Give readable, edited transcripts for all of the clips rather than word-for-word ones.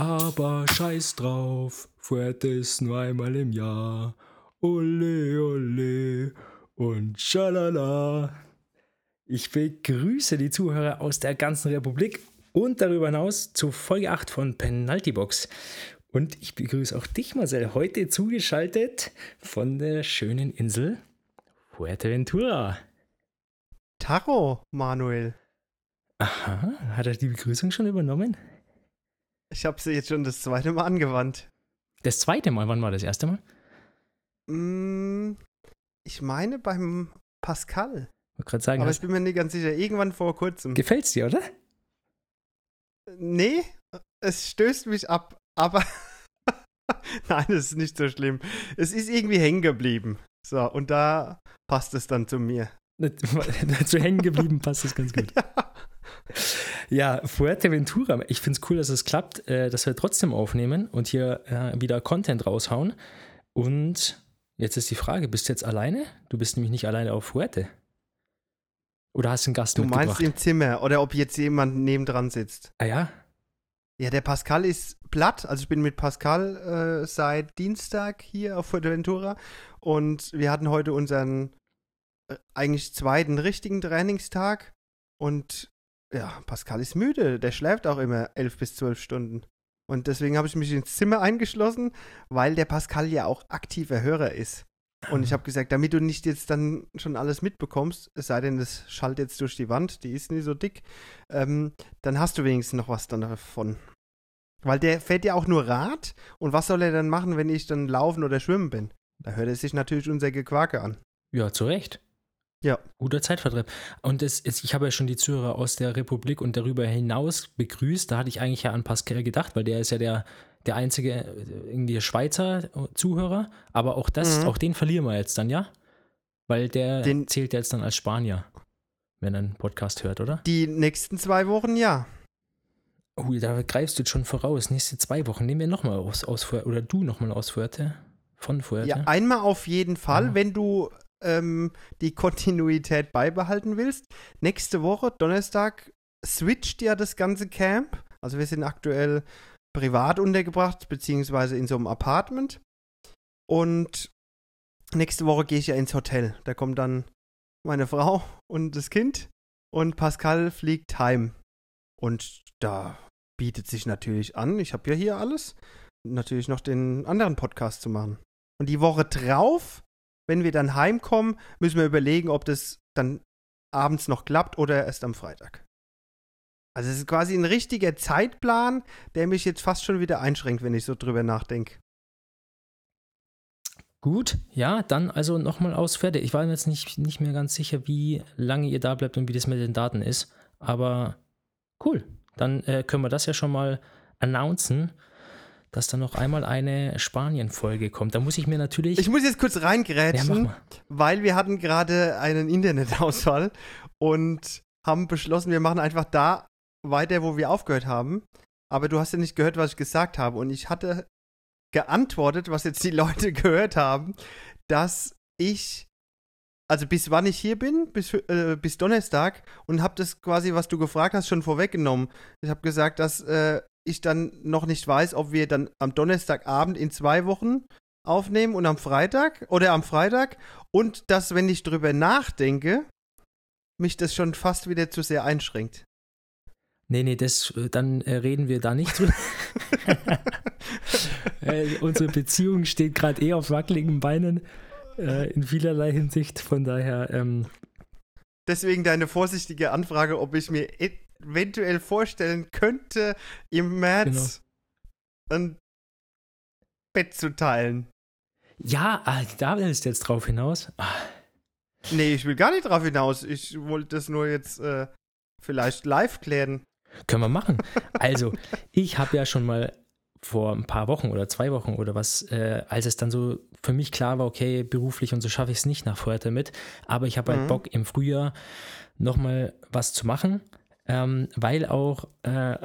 Aber scheiß drauf, Fuerte ist nur einmal im Jahr. Ole, ole und schalala. Ich begrüße die Zuhörer aus der ganzen Republik und darüber hinaus zu Folge 8 von Penaltybox. Und ich begrüße auch dich, Marcel, heute zugeschaltet von der schönen Insel Fuerteventura. Taro, Manuel. Aha, hat er die Begrüßung schon übernommen? Ich habe sie jetzt schon das zweite Mal angewandt. Das zweite Mal? Wann war das erste Mal? Ich meine beim Pascal. Sagen, aber ich bin mir nicht ganz sicher. Irgendwann vor kurzem. Gefällt's dir, oder? Nee, es stößt mich ab. Aber nein, es ist nicht so schlimm. Es ist irgendwie hängen geblieben. So, und da passt es dann zu mir. Zu hängen geblieben passt es ganz gut. Ja, Fuerteventura. Ich finde es cool, dass es klappt, dass wir trotzdem aufnehmen und hier wieder Content raushauen. Und jetzt ist die Frage, bist du jetzt alleine? Du bist nämlich nicht alleine auf Fuerte. Oder hast du einen Gast mitgebracht? Du meinst im Zimmer oder ob jetzt jemand nebendran sitzt. Ah ja? Ja, der Pascal ist platt. Also ich bin mit Pascal seit Dienstag hier auf Fuerteventura und wir hatten heute unseren eigentlich zweiten richtigen Trainingstag und ja, Pascal ist müde. Der schläft auch immer 11 bis 12 Stunden. Und deswegen habe ich mich ins Zimmer eingeschlossen, weil der Pascal ja auch aktiver Hörer ist. Und ich habe gesagt, damit du nicht jetzt dann schon alles mitbekommst, es sei denn, das schallt jetzt durch die Wand, die ist nie so dick, dann hast du wenigstens noch was davon. Weil der fährt ja auch nur Rad und was soll er dann machen, wenn ich dann laufen oder schwimmen bin? Da hört er sich natürlich unser Gequake an. Ja, zu Recht. Ja. Guter Zeitvertreib. Und ich habe ja schon die Zuhörer aus der Republik und darüber hinaus begrüßt, da hatte ich eigentlich ja an Pascal gedacht, weil der ist ja der einzige irgendwie Schweizer Zuhörer, aber auch auch den verlieren wir jetzt dann, ja? Weil den zählt jetzt dann als Spanier, wenn er einen Podcast hört, oder? Die nächsten 2 Wochen, ja. Oh, da greifst du jetzt schon voraus. Nächste 2 Wochen nehmen wir nochmal oder du nochmal aus Fuerte, von Fuerte. Ja, einmal auf jeden Fall, wenn du die Kontinuität beibehalten willst. Nächste Woche, Donnerstag, switcht ja das ganze Camp. Also wir sind aktuell privat untergebracht, beziehungsweise in so einem Apartment. Und nächste Woche gehe ich ja ins Hotel. Da kommt dann meine Frau und das Kind und Pascal fliegt heim. Und da bietet sich natürlich an, ich habe ja hier alles, natürlich noch den anderen Podcast zu machen. Und die Woche drauf, wenn wir dann heimkommen, müssen wir überlegen, ob das dann abends noch klappt oder erst am Freitag. Also es ist quasi ein richtiger Zeitplan, der mich jetzt fast schon wieder einschränkt, wenn ich so drüber nachdenke. Gut, ja, dann also nochmal aus Fuerte. Ich war mir jetzt nicht mehr ganz sicher, wie lange ihr da bleibt und wie das mit den Daten ist. Aber cool, dann können wir das ja schon mal announcen, dass dann noch einmal eine Spanien-Folge kommt. Da muss ich mir natürlich... Ich muss jetzt kurz reingrätschen, ja, weil wir hatten gerade einen Internetausfall und haben beschlossen, wir machen einfach da weiter, wo wir aufgehört haben, aber du hast ja nicht gehört, was ich gesagt habe und ich hatte geantwortet, was jetzt die Leute gehört haben, dass ich, also bis wann ich hier bin, bis Donnerstag und habe das quasi, was du gefragt hast, schon vorweggenommen. Ich habe gesagt, dass ich dann noch nicht weiß, ob wir dann am Donnerstagabend in 2 Wochen aufnehmen und am Freitag und dass, wenn ich drüber nachdenke, mich das schon fast wieder zu sehr einschränkt. Nee, dann reden wir da nicht drüber. Unsere Beziehung steht gerade auf wackeligen Beinen in vielerlei Hinsicht, von daher... Deswegen deine vorsichtige Anfrage, ob ich mir eventuell vorstellen könnte, im März ein Bett zu teilen. Ja, da willst du jetzt drauf hinaus. Nee, ich will gar nicht drauf hinaus. Ich wollte das nur jetzt vielleicht live klären. Können wir machen. Also, ich habe ja schon mal vor ein paar Wochen oder 2 Wochen oder was, als es dann so für mich klar war, okay, beruflich und so schaffe ich es nicht nach Fuerte mit, aber ich habe halt Bock im Frühjahr nochmal was zu machen, weil auch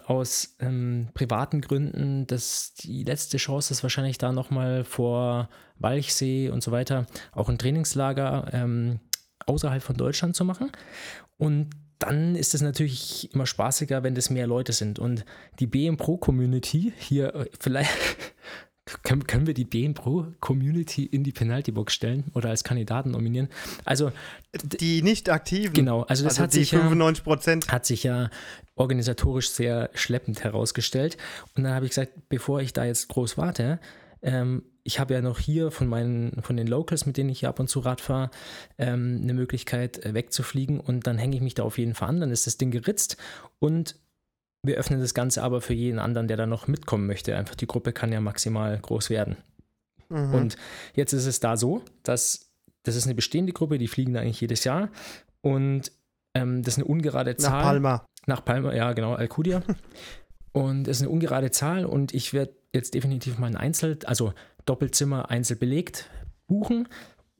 aus privaten Gründen die letzte Chance ist wahrscheinlich da nochmal vor Walchsee und so weiter auch ein Trainingslager außerhalb von Deutschland zu machen und dann ist es natürlich immer spaßiger, wenn das mehr Leute sind. Und die BM Pro Community hier, vielleicht können wir die BM Pro Community in die Penalty Box stellen oder als Kandidaten nominieren. Also die nicht aktiven. Genau, also das hat sich 95% hat sich ja organisatorisch sehr schleppend herausgestellt. Und dann habe ich gesagt, bevor ich da jetzt groß warte, ich habe ja noch hier von den Locals, mit denen ich hier ab und zu Rad fahre, eine Möglichkeit wegzufliegen, und dann hänge ich mich da auf jeden Fall an, dann ist das Ding geritzt und wir öffnen das Ganze aber für jeden anderen, der da noch mitkommen möchte. Einfach die Gruppe kann ja maximal groß werden. Mhm. Und jetzt ist es da so, dass das ist eine bestehende Gruppe, die fliegen da eigentlich jedes Jahr, und das ist eine ungerade Zahl. Nach Palma, ja genau, Alcudia. Und es ist eine ungerade Zahl, und ich werde jetzt definitiv mal ein Doppelzimmer einzelbelegt buchen,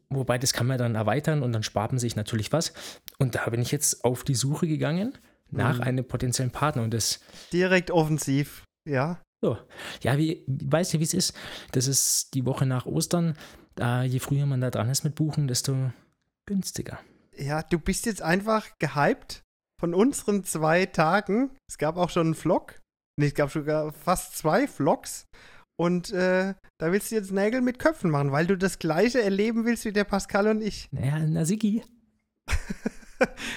wobei das kann man dann erweitern und dann spart man sich natürlich was. Und da bin ich jetzt auf die Suche gegangen nach einem potenziellen Partner, und das direkt offensiv, ja. So. Ja, weißt du, wie es ist? Das ist die Woche nach Ostern, je früher man da dran ist mit buchen, desto günstiger. Ja, du bist jetzt einfach gehypt von unseren 2 Tagen. Es gab auch schon einen Vlog. Nee, es gab sogar fast 2 Vlogs. Und da willst du jetzt Nägel mit Köpfen machen, weil du das Gleiche erleben willst wie der Pascal und ich. Naja, na Sigi.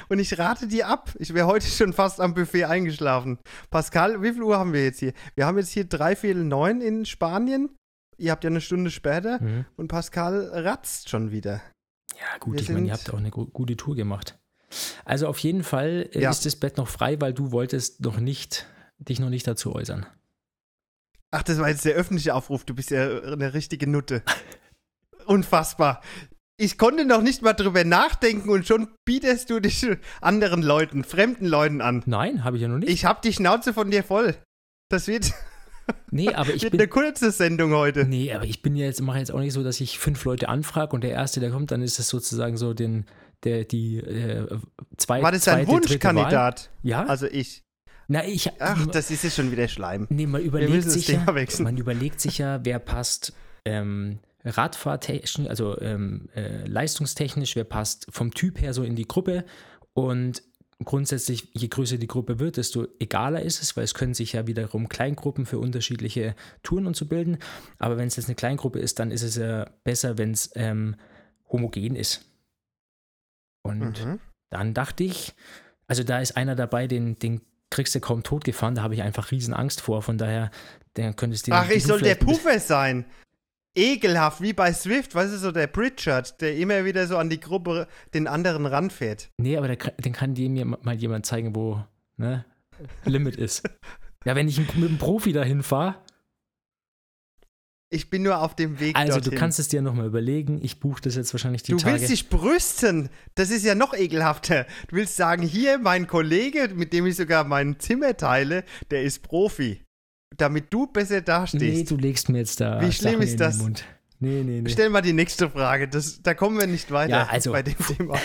Und ich rate dir ab, ich wäre heute schon fast am Buffet eingeschlafen. Pascal, wie viel Uhr haben wir jetzt hier? Wir haben jetzt hier 8:45 in Spanien. Ihr habt ja eine Stunde später. Mhm. Und Pascal ratzt schon wieder. Ja gut, ich meine, ihr habt auch eine gute Tour gemacht. Also auf jeden Fall ist das Bett noch frei, weil du wolltest dich noch nicht dazu äußern. Ach, das war jetzt der öffentliche Aufruf. Du bist ja eine richtige Nutte. Unfassbar. Ich konnte noch nicht mal drüber nachdenken und schon bietest du dich anderen Leuten, fremden Leuten an. Nein, habe ich ja noch nicht. Ich habe die Schnauze von dir voll. Das wird, nee, aber ich wird eine kurze Sendung heute. Nee, aber ich mache jetzt auch nicht so, dass ich 5 Leute anfrage und der Erste, der kommt, dann ist das sozusagen so zweite. War das dein Wunschkandidat? Ja. Also ich. Na, das ist jetzt schon wieder Schleim. Nee, man überlegt sich ja, wer passt radfahrtechnisch, also leistungstechnisch, wer passt vom Typ her so in die Gruppe. Und grundsätzlich, je größer die Gruppe wird, desto egaler ist es, weil es können sich ja wiederum Kleingruppen für unterschiedliche Touren und so bilden. Aber wenn es jetzt eine Kleingruppe ist, dann ist es ja besser, wenn es homogen ist. Und dann dachte ich, also da ist einer dabei, den kriegst du kaum totgefahren, da habe ich einfach riesen Angst vor, von daher, dann könntest du... Ach, ich soll der Puffer sein! Ekelhaft, wie bei Swift, weißt du, so der Pritchard, der immer wieder so an die Gruppe den anderen ranfährt. Nee, aber den kann dir mir mal jemand zeigen, wo, ne, Limit ist. Ja, wenn ich mit einem Profi dahin fahre... Ich bin nur auf dem Weg dorthin. Also, du kannst es dir nochmal überlegen. Ich buche das jetzt wahrscheinlich die Tage. Du willst dich brüsten. Das ist ja noch ekelhafter. Du willst sagen, hier, mein Kollege, mit dem ich sogar mein Zimmer teile, der ist Profi. Damit du besser dastehst. Nee, du legst mir jetzt da. Wie schlimm ist das? Nee. Stell mal die nächste Frage. Da kommen wir nicht weiter bei dem Thema.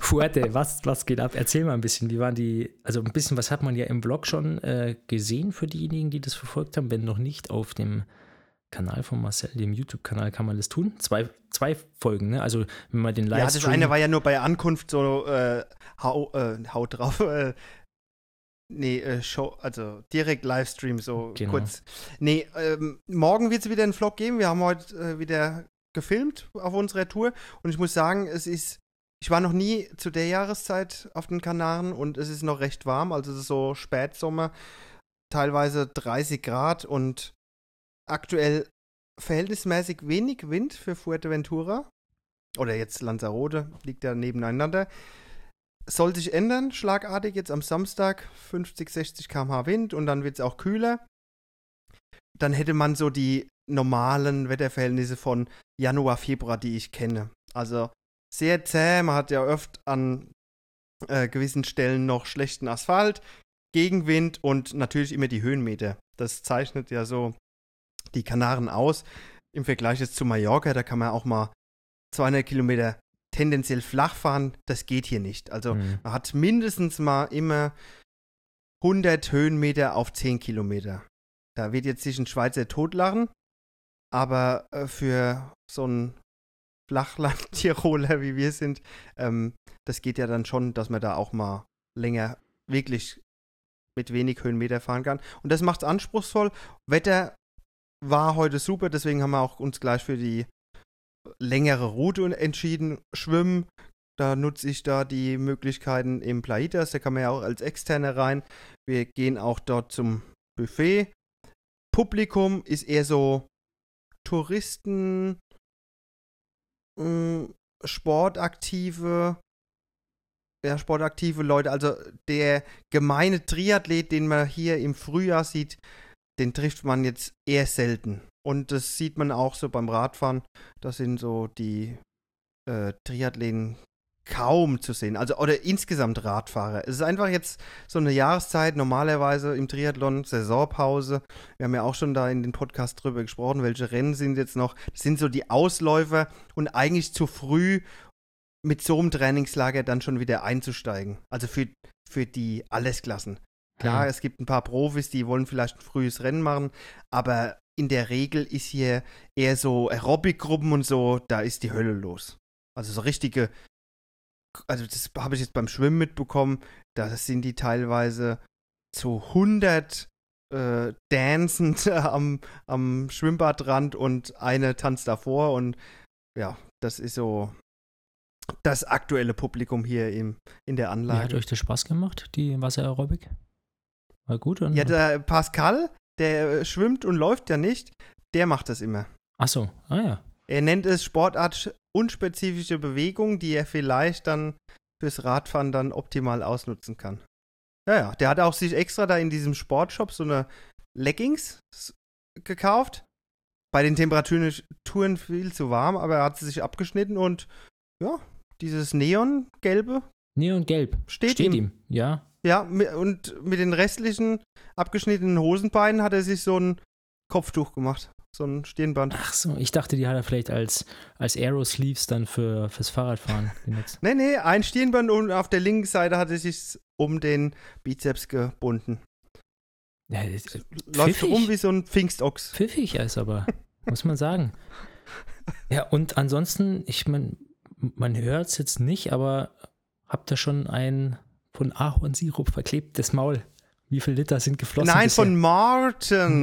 Fuerte, was geht ab? Erzähl mal ein bisschen. Wie waren ein bisschen was hat man ja im Blog schon gesehen für diejenigen, die das verfolgt haben, wenn noch nicht auf dem Kanal von Marcel, dem YouTube-Kanal, kann man das tun. 2 Folgen, ne? Also wenn man den Livestream... Ja, das eine war ja nur bei Ankunft so haut drauf. Show, also direkt Livestream, so genau. Kurz. Nee, morgen wird es wieder einen Vlog geben. Wir haben heute wieder gefilmt auf unserer Tour und ich muss sagen, ich war noch nie zu der Jahreszeit auf den Kanaren und es ist noch recht warm, also es ist so Spätsommer, teilweise 30 Grad und aktuell verhältnismäßig wenig Wind für Fuerteventura oder jetzt Lanzarote, liegt da nebeneinander. Soll sich ändern, schlagartig jetzt am Samstag, 50-60 km/h Wind und dann wird es auch kühler. Dann hätte man so die normalen Wetterverhältnisse von Januar, Februar, die ich kenne. Also sehr zäh, man hat ja oft an gewissen Stellen noch schlechten Asphalt, Gegenwind und natürlich immer die Höhenmeter. Das zeichnet ja so die Kanaren aus. Im Vergleich jetzt zu Mallorca, da kann man auch mal 200 Kilometer tendenziell flach fahren. Das geht hier nicht. Also man hat mindestens mal immer 100 Höhenmeter auf 10 Kilometer. Da wird jetzt sich ein Schweizer totlachen, aber für so einen Flachland-Tiroler, wie wir sind, das geht ja dann schon, dass man da auch mal länger wirklich mit wenig Höhenmeter fahren kann. Und das macht es anspruchsvoll. Wetter war heute super, deswegen haben wir auch uns gleich für die längere Route entschieden. Schwimmen, da nutze ich da die Möglichkeiten im Playitas, da kann man ja auch als Externe rein. Wir gehen auch dort zum Buffet. Publikum ist eher so Touristen, sportaktive Leute, also der gemeine Triathlet, den man hier im Frühjahr sieht, den trifft man jetzt eher selten. Und das sieht man auch so beim Radfahren, da sind so die Triathleten kaum zu sehen, also oder insgesamt Radfahrer. Es ist einfach jetzt so eine Jahreszeit, normalerweise im Triathlon Saisonpause. Wir haben ja auch schon da in den Podcast drüber gesprochen, welche Rennen sind jetzt noch, das sind so die Ausläufer und eigentlich zu früh mit so einem Trainingslager dann schon wieder einzusteigen. Also für die Allesklassen. Klar, Es gibt ein paar Profis, die wollen vielleicht ein frühes Rennen machen, aber in der Regel ist hier eher so Aerobic-Gruppen und so, da ist die Hölle los. Also so richtige, also das habe ich jetzt beim Schwimmen mitbekommen, da sind die teilweise zu 100 dancend am Schwimmbadrand und eine tanzt davor und ja, das ist so das aktuelle Publikum hier in der Anlage. Wie hat euch das Spaß gemacht, die Wasseraerobik? War gut? Oder? Ja, der Pascal, der schwimmt und läuft ja nicht, der macht das immer. Ach so, ah ja. Er nennt es Sportart unspezifische Bewegung, die er vielleicht dann fürs Radfahren dann optimal ausnutzen kann. Ja, der hat auch sich extra da in diesem Sportshop so eine Leggings gekauft. Bei den Temperaturen viel zu warm, aber er hat sie sich abgeschnitten und ja, dieses Neongelbe. Neongelb. Steht ihm. Ja. Ja, und mit den restlichen abgeschnittenen Hosenbeinen hat er sich so ein Kopftuch gemacht. So ein Stirnband. Ach so, ich dachte, die hat er vielleicht als Aero-Sleeves dann fürs Fahrradfahren genutzt. nee, ein Stirnband und auf der linken Seite hat er sich um den Bizeps gebunden. Ja, läuft rum wie so ein Pfingstochs. Pfiffig ist aber, muss man sagen. Ja, und ansonsten, ich meine, man hört es jetzt nicht, aber habt ihr schon ein von Ahornsirup verklebtes Maul? Wie viele Liter sind geflossen? Nein, bisher? Von Martin.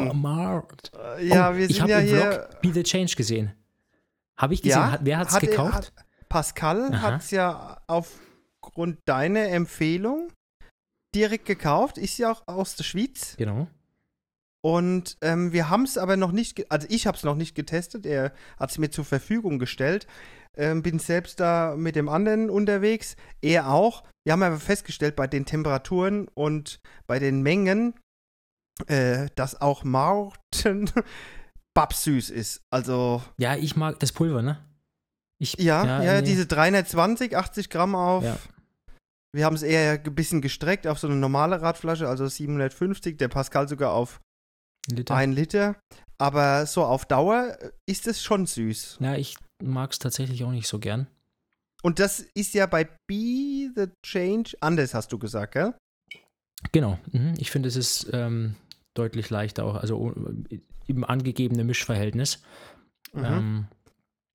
Ja, wir sind ich habe ja im Vlog Be The Change gesehen. Habe ich gesehen. Ja, wer hat's gekauft? Pascal hat es ja aufgrund deiner Empfehlung direkt gekauft. Ist ja auch aus der Schweiz. Genau. Und wir haben es aber noch nicht, also ich habe es noch nicht getestet. Er hat es mir zur Verfügung gestellt. Bin selbst da mit dem anderen unterwegs, er auch. Wir haben aber festgestellt, bei den Temperaturen und bei den Mengen, dass auch Mauten babsüß ist. Also ja, ich mag das Pulver, ne? Diese 320, 80 Gramm auf. Ja. Wir haben es eher ein bisschen gestreckt auf so eine normale Radflasche, also 750, der Pascal sogar auf 1 Liter. Aber so auf Dauer ist es schon süß. Ja, ich mag es tatsächlich auch nicht so gern. Und das ist ja bei Be The Change anders, hast du gesagt, gell? Genau. Ich finde, es ist deutlich leichter auch, also im angegebenen Mischverhältnis. Mhm.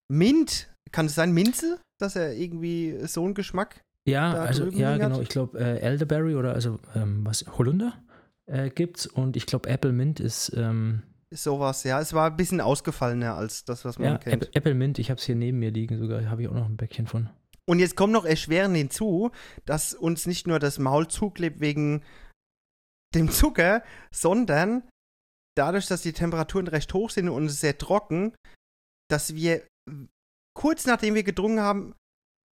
Mint? Kann es sein, Minze? Dass er irgendwie so einen Geschmack genau. Ich glaube, Elderberry oder Holunder gibt's und ich glaube, Apple Mint ist sowas, ja. Es war ein bisschen ausgefallener als das, was man kennt. Apple Mint, ich habe es hier neben mir liegen sogar, habe ich auch noch ein Päckchen von. Und jetzt kommt noch erschwerend hinzu, dass uns nicht nur das Maul zuklebt wegen dem Zucker, sondern dadurch, dass die Temperaturen recht hoch sind und es sehr trocken, dass wir kurz nachdem wir getrunken haben,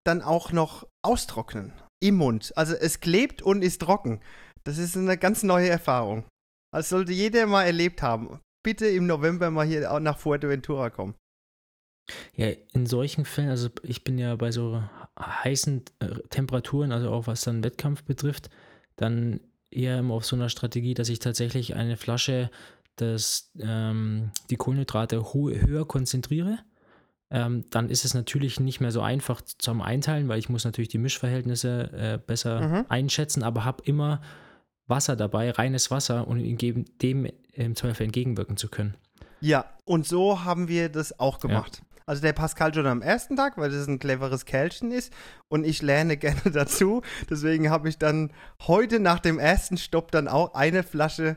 dann auch noch austrocknen im Mund. Also es klebt und ist trocken. Das ist eine ganz neue Erfahrung. Das sollte jeder mal erlebt haben. Bitte im November mal hier nach Fuerteventura kommen. Ja, in solchen Fällen, also ich bin ja bei so heißen Temperaturen, also auch was dann Wettkampf betrifft, dann eher immer auf so einer Strategie, dass ich tatsächlich eine Flasche, die Kohlenhydrate höher konzentriere. Dann ist es natürlich nicht mehr so einfach zum Einteilen, weil ich muss natürlich die Mischverhältnisse besser einschätzen, aber habe immer Wasser dabei, reines Wasser, um dem im Zweifel entgegenwirken zu können. Ja, und so haben wir das auch gemacht. Ja. Also der Pascal schon am ersten Tag, weil das ein cleveres Kerlchen ist und ich lerne gerne dazu. Deswegen habe ich dann heute nach dem ersten Stopp dann auch eine Flasche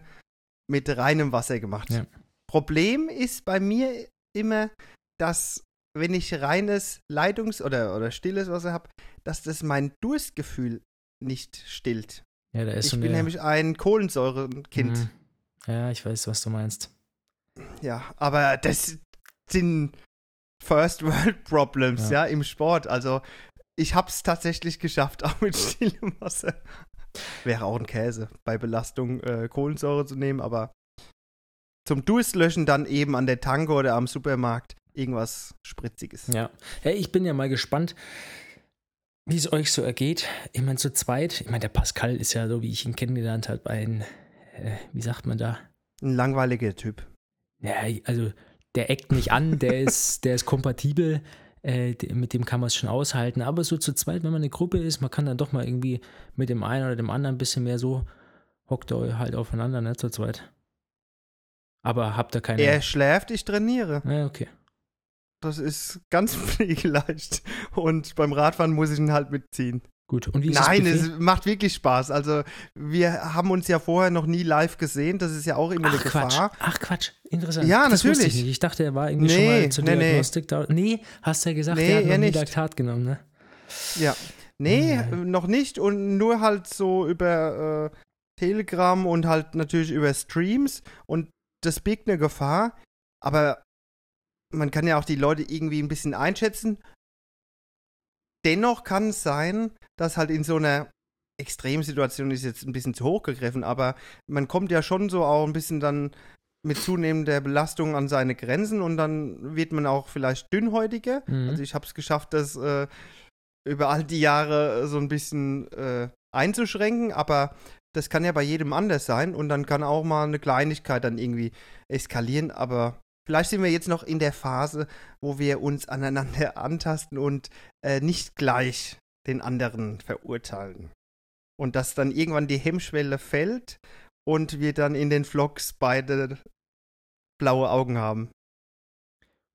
mit reinem Wasser gemacht. Ja. Problem ist bei mir immer, dass wenn ich reines Leitungs- oder stilles Wasser habe, dass das mein Durstgefühl nicht stillt. Ja, da ist ich bin nämlich ein Kohlensäurekind. Mhm. Ja, ich weiß, was du meinst. Ja, aber das sind First World Problems, ja, im Sport. Also ich hab's tatsächlich geschafft, auch mit stillem Wasser. Wäre auch ein Käse, bei Belastung Kohlensäure zu nehmen, aber zum Durstlöschen dann eben an der Tanke oder am Supermarkt irgendwas Spritziges. Ja, hey, ich bin ja mal gespannt, wie es euch so ergeht. Ich meine, zu zweit, ich meine, der Pascal ist ja so, wie ich ihn kennengelernt habe, ein, wie sagt man da? Ein langweiliger Typ. Ja, also der eckt nicht an, der ist kompatibel, mit dem kann man es schon aushalten. Aber so zu zweit, wenn man eine Gruppe ist, man kann dann doch mal irgendwie mit dem einen oder dem anderen ein bisschen mehr so, hockt ihr halt aufeinander, ne, zu zweit. Aber habt ihr keine... Er schläft, ich trainiere. Ja, okay. Das ist ganz pflegeleicht. Und beim Radfahren muss ich ihn halt mitziehen. Gut. Und wie ist Nein, es macht wirklich Spaß. Also wir haben uns ja vorher noch nie live gesehen. Das ist ja auch immer eine Gefahr. Ach Quatsch. Interessant. Ja, das natürlich. Ich dachte, er war irgendwie schon mal zur Diagnostik da. Nee, hast du ja gesagt, er hat noch nie Laktat genommen, ne? Ja. Noch nicht. Und nur halt so über Telegram und halt natürlich über Streams. Und das birgt eine Gefahr. Aber man kann ja auch die Leute irgendwie ein bisschen einschätzen. Dennoch kann es sein, dass halt in so einer Extremsituation, ist jetzt ein bisschen zu hoch gegriffen, aber man kommt ja schon so auch ein bisschen dann mit zunehmender Belastung an seine Grenzen und dann wird man auch vielleicht dünnhäutiger. Mhm. Also ich habe es geschafft, das über all die Jahre so ein bisschen einzuschränken, aber das kann ja bei jedem anders sein und dann kann auch mal eine Kleinigkeit dann irgendwie eskalieren, aber... Vielleicht sind wir jetzt noch in der Phase, wo wir uns aneinander antasten und nicht gleich den anderen verurteilen. Und dass dann irgendwann die Hemmschwelle fällt und wir dann in den Vlogs beide blaue Augen haben,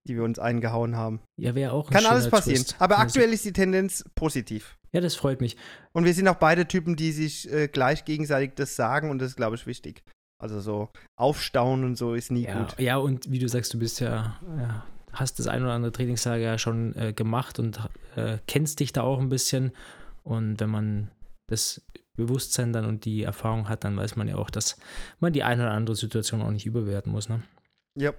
die wir uns eingehauen haben. Ja, wäre auch ein Kann alles passieren. Twist. Aber aktuell ist die Tendenz positiv. Ja, das freut mich. Und wir sind auch beide Typen, die sich gleich gegenseitig das sagen und das ist, glaube ich, wichtig. Also so aufstauen und so ist nie gut. Ja, und wie du sagst, du bist ja hast das ein oder andere Trainingslager ja schon gemacht und kennst dich da auch ein bisschen. Und wenn man das Bewusstsein dann und die Erfahrung hat, dann weiß man ja auch, dass man die eine oder andere Situation auch nicht überwerten muss. Ne? Ja.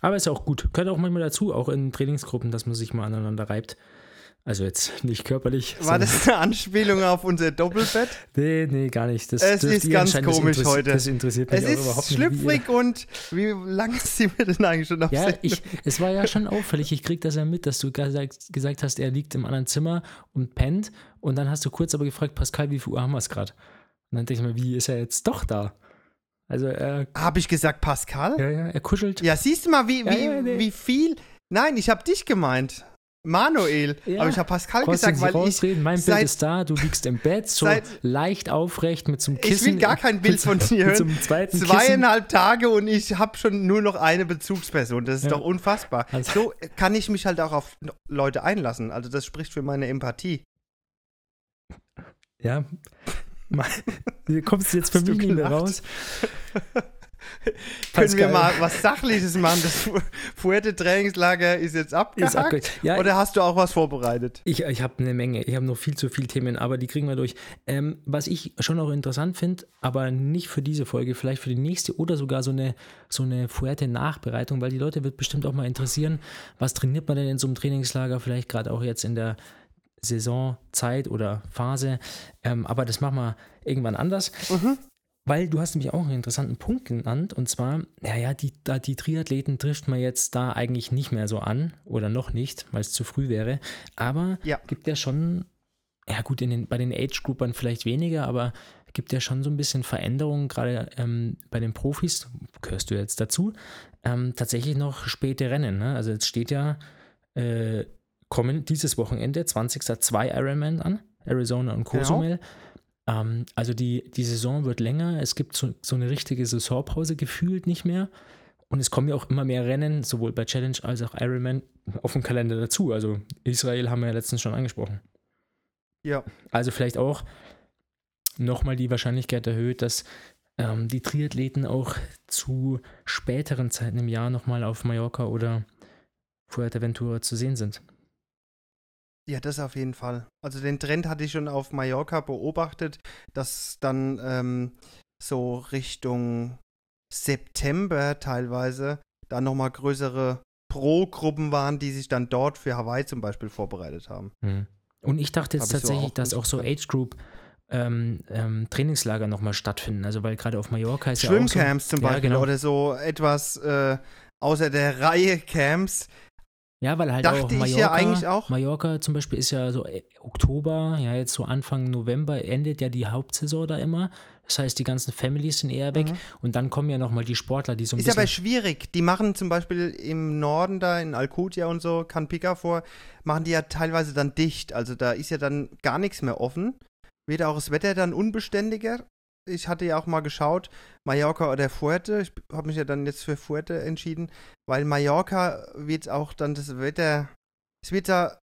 Aber ist auch gut. Gehört auch manchmal dazu, auch in Trainingsgruppen, dass man sich mal aneinander reibt. Also jetzt nicht körperlich. War das eine Anspielung auf unser Doppelbett? Nee, gar nicht. Es ist ganz komisch heute. Das interessiert mich überhaupt nicht. Es ist schlüpfrig und wie lange ist die mit denn eigentlich schon auf Sendung? Es war ja schon auffällig. Ich krieg das ja mit, dass du gesagt hast, er liegt im anderen Zimmer und pennt. Und dann hast du kurz aber gefragt, Pascal, wie viel Uhr haben wir es gerade? Und dann denke ich mir, wie ist er jetzt doch da? Also habe ich gesagt, Pascal? Ja, er kuschelt. Ja, siehst du mal, wie viel... Nein, ich habe dich gemeint. Manuel, ja. Aber ich habe Pascal gesagt, weil rausreden. Mein Bild ist da, du liegst im Bett, so leicht aufrecht mit so einem Kissen. Ich will gar kein Bild von dir hören. Zum zweiten Zweieinhalb Kissen. Tage und ich habe schon nur noch eine Bezugsperson. Das ist doch unfassbar. Also. So kann ich mich halt auch auf Leute einlassen. Also das spricht für meine Empathie. Ja, du kommst jetzt für mich nicht mehr raus. Können wir mal was Sachliches machen? Das Fuerte-Trainingslager ist jetzt abgehakt. Ja, oder hast du auch was vorbereitet? Ich habe eine Menge. Ich habe noch viel zu viele Themen, aber die kriegen wir durch. Was ich schon auch interessant finde, aber nicht für diese Folge, vielleicht für die nächste oder sogar so eine Fuerte-Nachbereitung, weil die Leute wird bestimmt auch mal interessieren, was trainiert man denn in so einem Trainingslager, vielleicht gerade auch jetzt in der Saisonzeit oder Phase. Aber das machen wir irgendwann anders. Mhm. Weil du hast nämlich auch einen interessanten Punkt genannt und zwar, die Triathleten trifft man jetzt da eigentlich nicht mehr so an oder noch nicht, weil es zu früh wäre, aber gibt ja schon, bei den Age-Groupern vielleicht weniger, aber gibt ja schon so ein bisschen Veränderungen, gerade bei den Profis, gehörst du jetzt dazu, tatsächlich noch späte Rennen, ne? Also jetzt steht ja dieses Wochenende, 20.02 Ironman an, Arizona und Cozumel. Genau. Also die Saison wird länger, es gibt so eine richtige Saisonpause gefühlt nicht mehr Und es kommen ja auch immer mehr Rennen, sowohl bei Challenge als auch Ironman, auf dem Kalender dazu. Also Israel haben wir ja letztens schon angesprochen. Ja. Also vielleicht auch nochmal die Wahrscheinlichkeit erhöht, dass die Triathleten auch zu späteren Zeiten im Jahr nochmal auf Mallorca oder Fuerteventura zu sehen sind. Ja, das auf jeden Fall. Also den Trend hatte ich schon auf Mallorca beobachtet, dass dann so Richtung September teilweise da nochmal größere Pro-Gruppen waren, die sich dann dort für Hawaii zum Beispiel vorbereitet haben. Mhm. Und ich dachte jetzt tatsächlich, dass auch so Age-Group Trainingslager nochmal stattfinden. Also weil gerade auf Mallorca ist ja auch so... Schwimmcamps zum Beispiel, ja, genau. Oder so etwas außer der Reihe Camps. Ja, weil halt dachte auch Mallorca, ich ja eigentlich auch. Mallorca zum Beispiel ist ja so Oktober, ja jetzt so Anfang November endet ja die Hauptsaison da immer. Das heißt, die ganzen Families sind eher weg und dann kommen ja nochmal die Sportler, die so ein bisschen... Ist aber schwierig. Die machen zum Beispiel im Norden da, in Alcudia und so, Kanpika vor, machen die ja teilweise dann dicht. Also da ist ja dann gar nichts mehr offen. Wird auch das Wetter dann unbeständiger. Ich hatte ja auch mal geschaut, Mallorca oder Fuerte. Ich habe mich ja dann jetzt für Fuerte entschieden, weil Mallorca wird auch dann das Wetter, es wird da,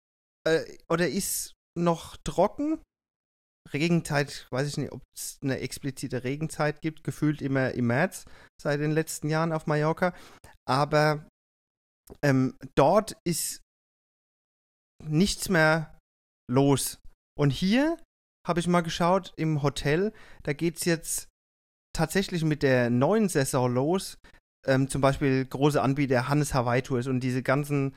oder ist noch trocken. Regenzeit, weiß ich nicht, ob es eine explizite Regenzeit gibt, gefühlt immer im März seit den letzten Jahren auf Mallorca. Aber dort ist nichts mehr los. Und hier habe ich mal geschaut, im Hotel, da geht es jetzt tatsächlich mit der neuen Saison los. Zum Beispiel große Anbieter Hannes Hawaii Tours und diese ganzen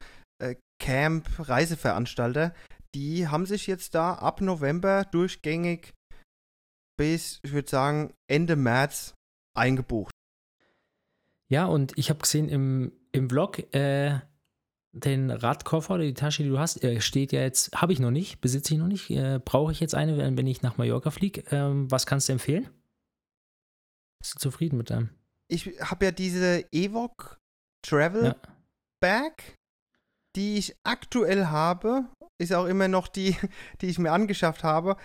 Camp-Reiseveranstalter, die haben sich jetzt da ab November durchgängig bis, ich würde sagen, Ende März eingebucht. Ja, und ich habe gesehen im Vlog, den Radkoffer oder die Tasche, die du hast, steht ja jetzt, habe ich noch nicht, besitze ich noch nicht, brauche ich jetzt eine, wenn ich nach Mallorca fliege. Was kannst du empfehlen? Bist du zufrieden mit deinem? Ich habe ja diese Evoque Travel Bag, die ich aktuell habe, ist auch immer noch die ich mir angeschafft habe.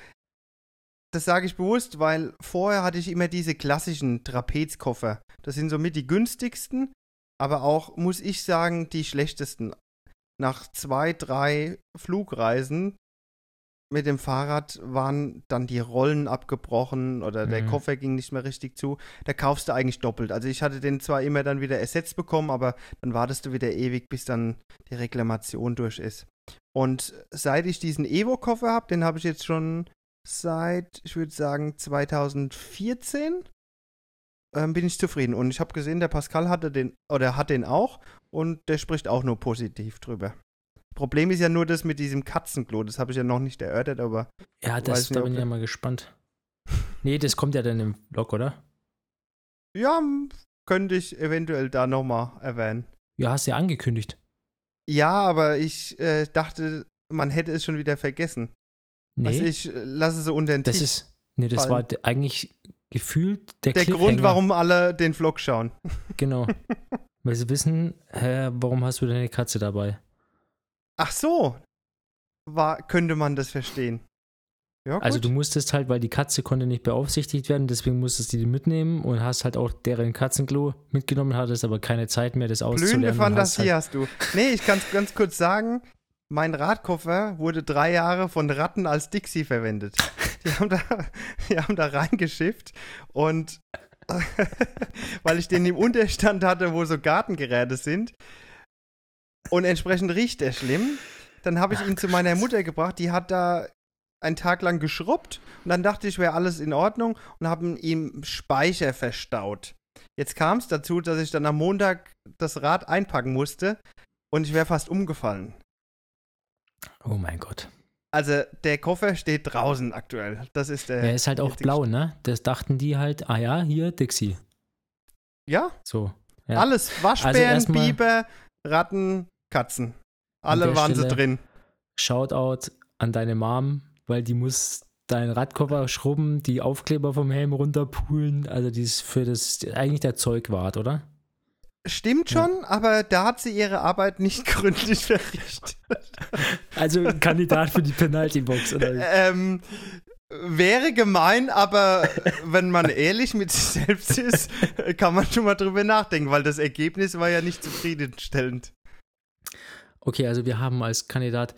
Das sage ich bewusst, weil vorher hatte ich immer diese klassischen Trapezkoffer. Das sind somit die günstigsten, aber auch, muss ich sagen, die schlechtesten. Nach 2-3 Flugreisen mit dem Fahrrad waren dann die Rollen abgebrochen oder der Koffer ging nicht mehr richtig zu. Da kaufst du eigentlich doppelt. Also ich hatte den zwar immer dann wieder ersetzt bekommen, aber dann wartest du wieder ewig, bis dann die Reklamation durch ist. Und seit ich diesen Evo-Koffer habe, den habe ich jetzt schon seit, ich würde sagen, 2014, bin ich zufrieden. Und ich habe gesehen, der Pascal hat den auch und der spricht auch nur positiv drüber. Problem ist ja nur das mit diesem Katzenklo, das habe ich ja noch nicht erörtert, aber... Ja, da bin ich ja mal gespannt. Nee, das kommt ja dann im Vlog, oder? Ja, könnte ich eventuell da nochmal erwähnen. Ja, hast du ja angekündigt. Ja, aber ich dachte, man hätte es schon wieder vergessen. Nee. Also ich lasse es so unter den Tisch. Das war eigentlich gefühlt der Grund, warum alle den Vlog schauen. Genau. Weil sie wissen, warum hast du deine Katze dabei? Ach so. Könnte man das verstehen. Ja, gut. Also du musstest halt, weil die Katze konnte nicht beaufsichtigt werden, deswegen musstest du die mitnehmen und hast halt auch deren Katzenklo mitgenommen, hattest aber keine Zeit mehr, das auszulernen. Blühende Fantasie hast du. Nee, ich kann es ganz kurz sagen, mein Radkoffer wurde 3 Jahre von Ratten als Dixie verwendet. Die haben da reingeschifft und weil ich den im Unterstand hatte, wo so Gartengeräte sind und entsprechend riecht er schlimm, dann habe ich ihn zu meiner Mutter gebracht, die hat da einen Tag lang geschrubbt und dann dachte ich, wäre alles in Ordnung und haben ihm Speicher verstaut. Jetzt kam es dazu, dass ich dann am Montag das Rad einpacken musste und ich wäre fast umgefallen. Oh mein Gott. Also der Koffer steht draußen aktuell. Das ist der. Er ist halt auch blau, ne? Das dachten die halt, ah ja, hier Dixie. Ja. So. Ja. Alles, Waschbären, also Biber, Ratten, Katzen. Alle waren sie drin. Shoutout an deine Mom, weil die muss deinen Radkoffer schrubben, die Aufkleber vom Helm runterpulen, also die ist für das eigentlich der Zeugwart, oder? Stimmt schon, ja. Aber da hat sie ihre Arbeit nicht gründlich verrichtet. Also Kandidat für die Penalty-Box, oder? wäre gemein, aber wenn man ehrlich mit sich selbst ist, kann man schon mal drüber nachdenken, weil das Ergebnis war ja nicht zufriedenstellend. Okay, also wir haben als Kandidat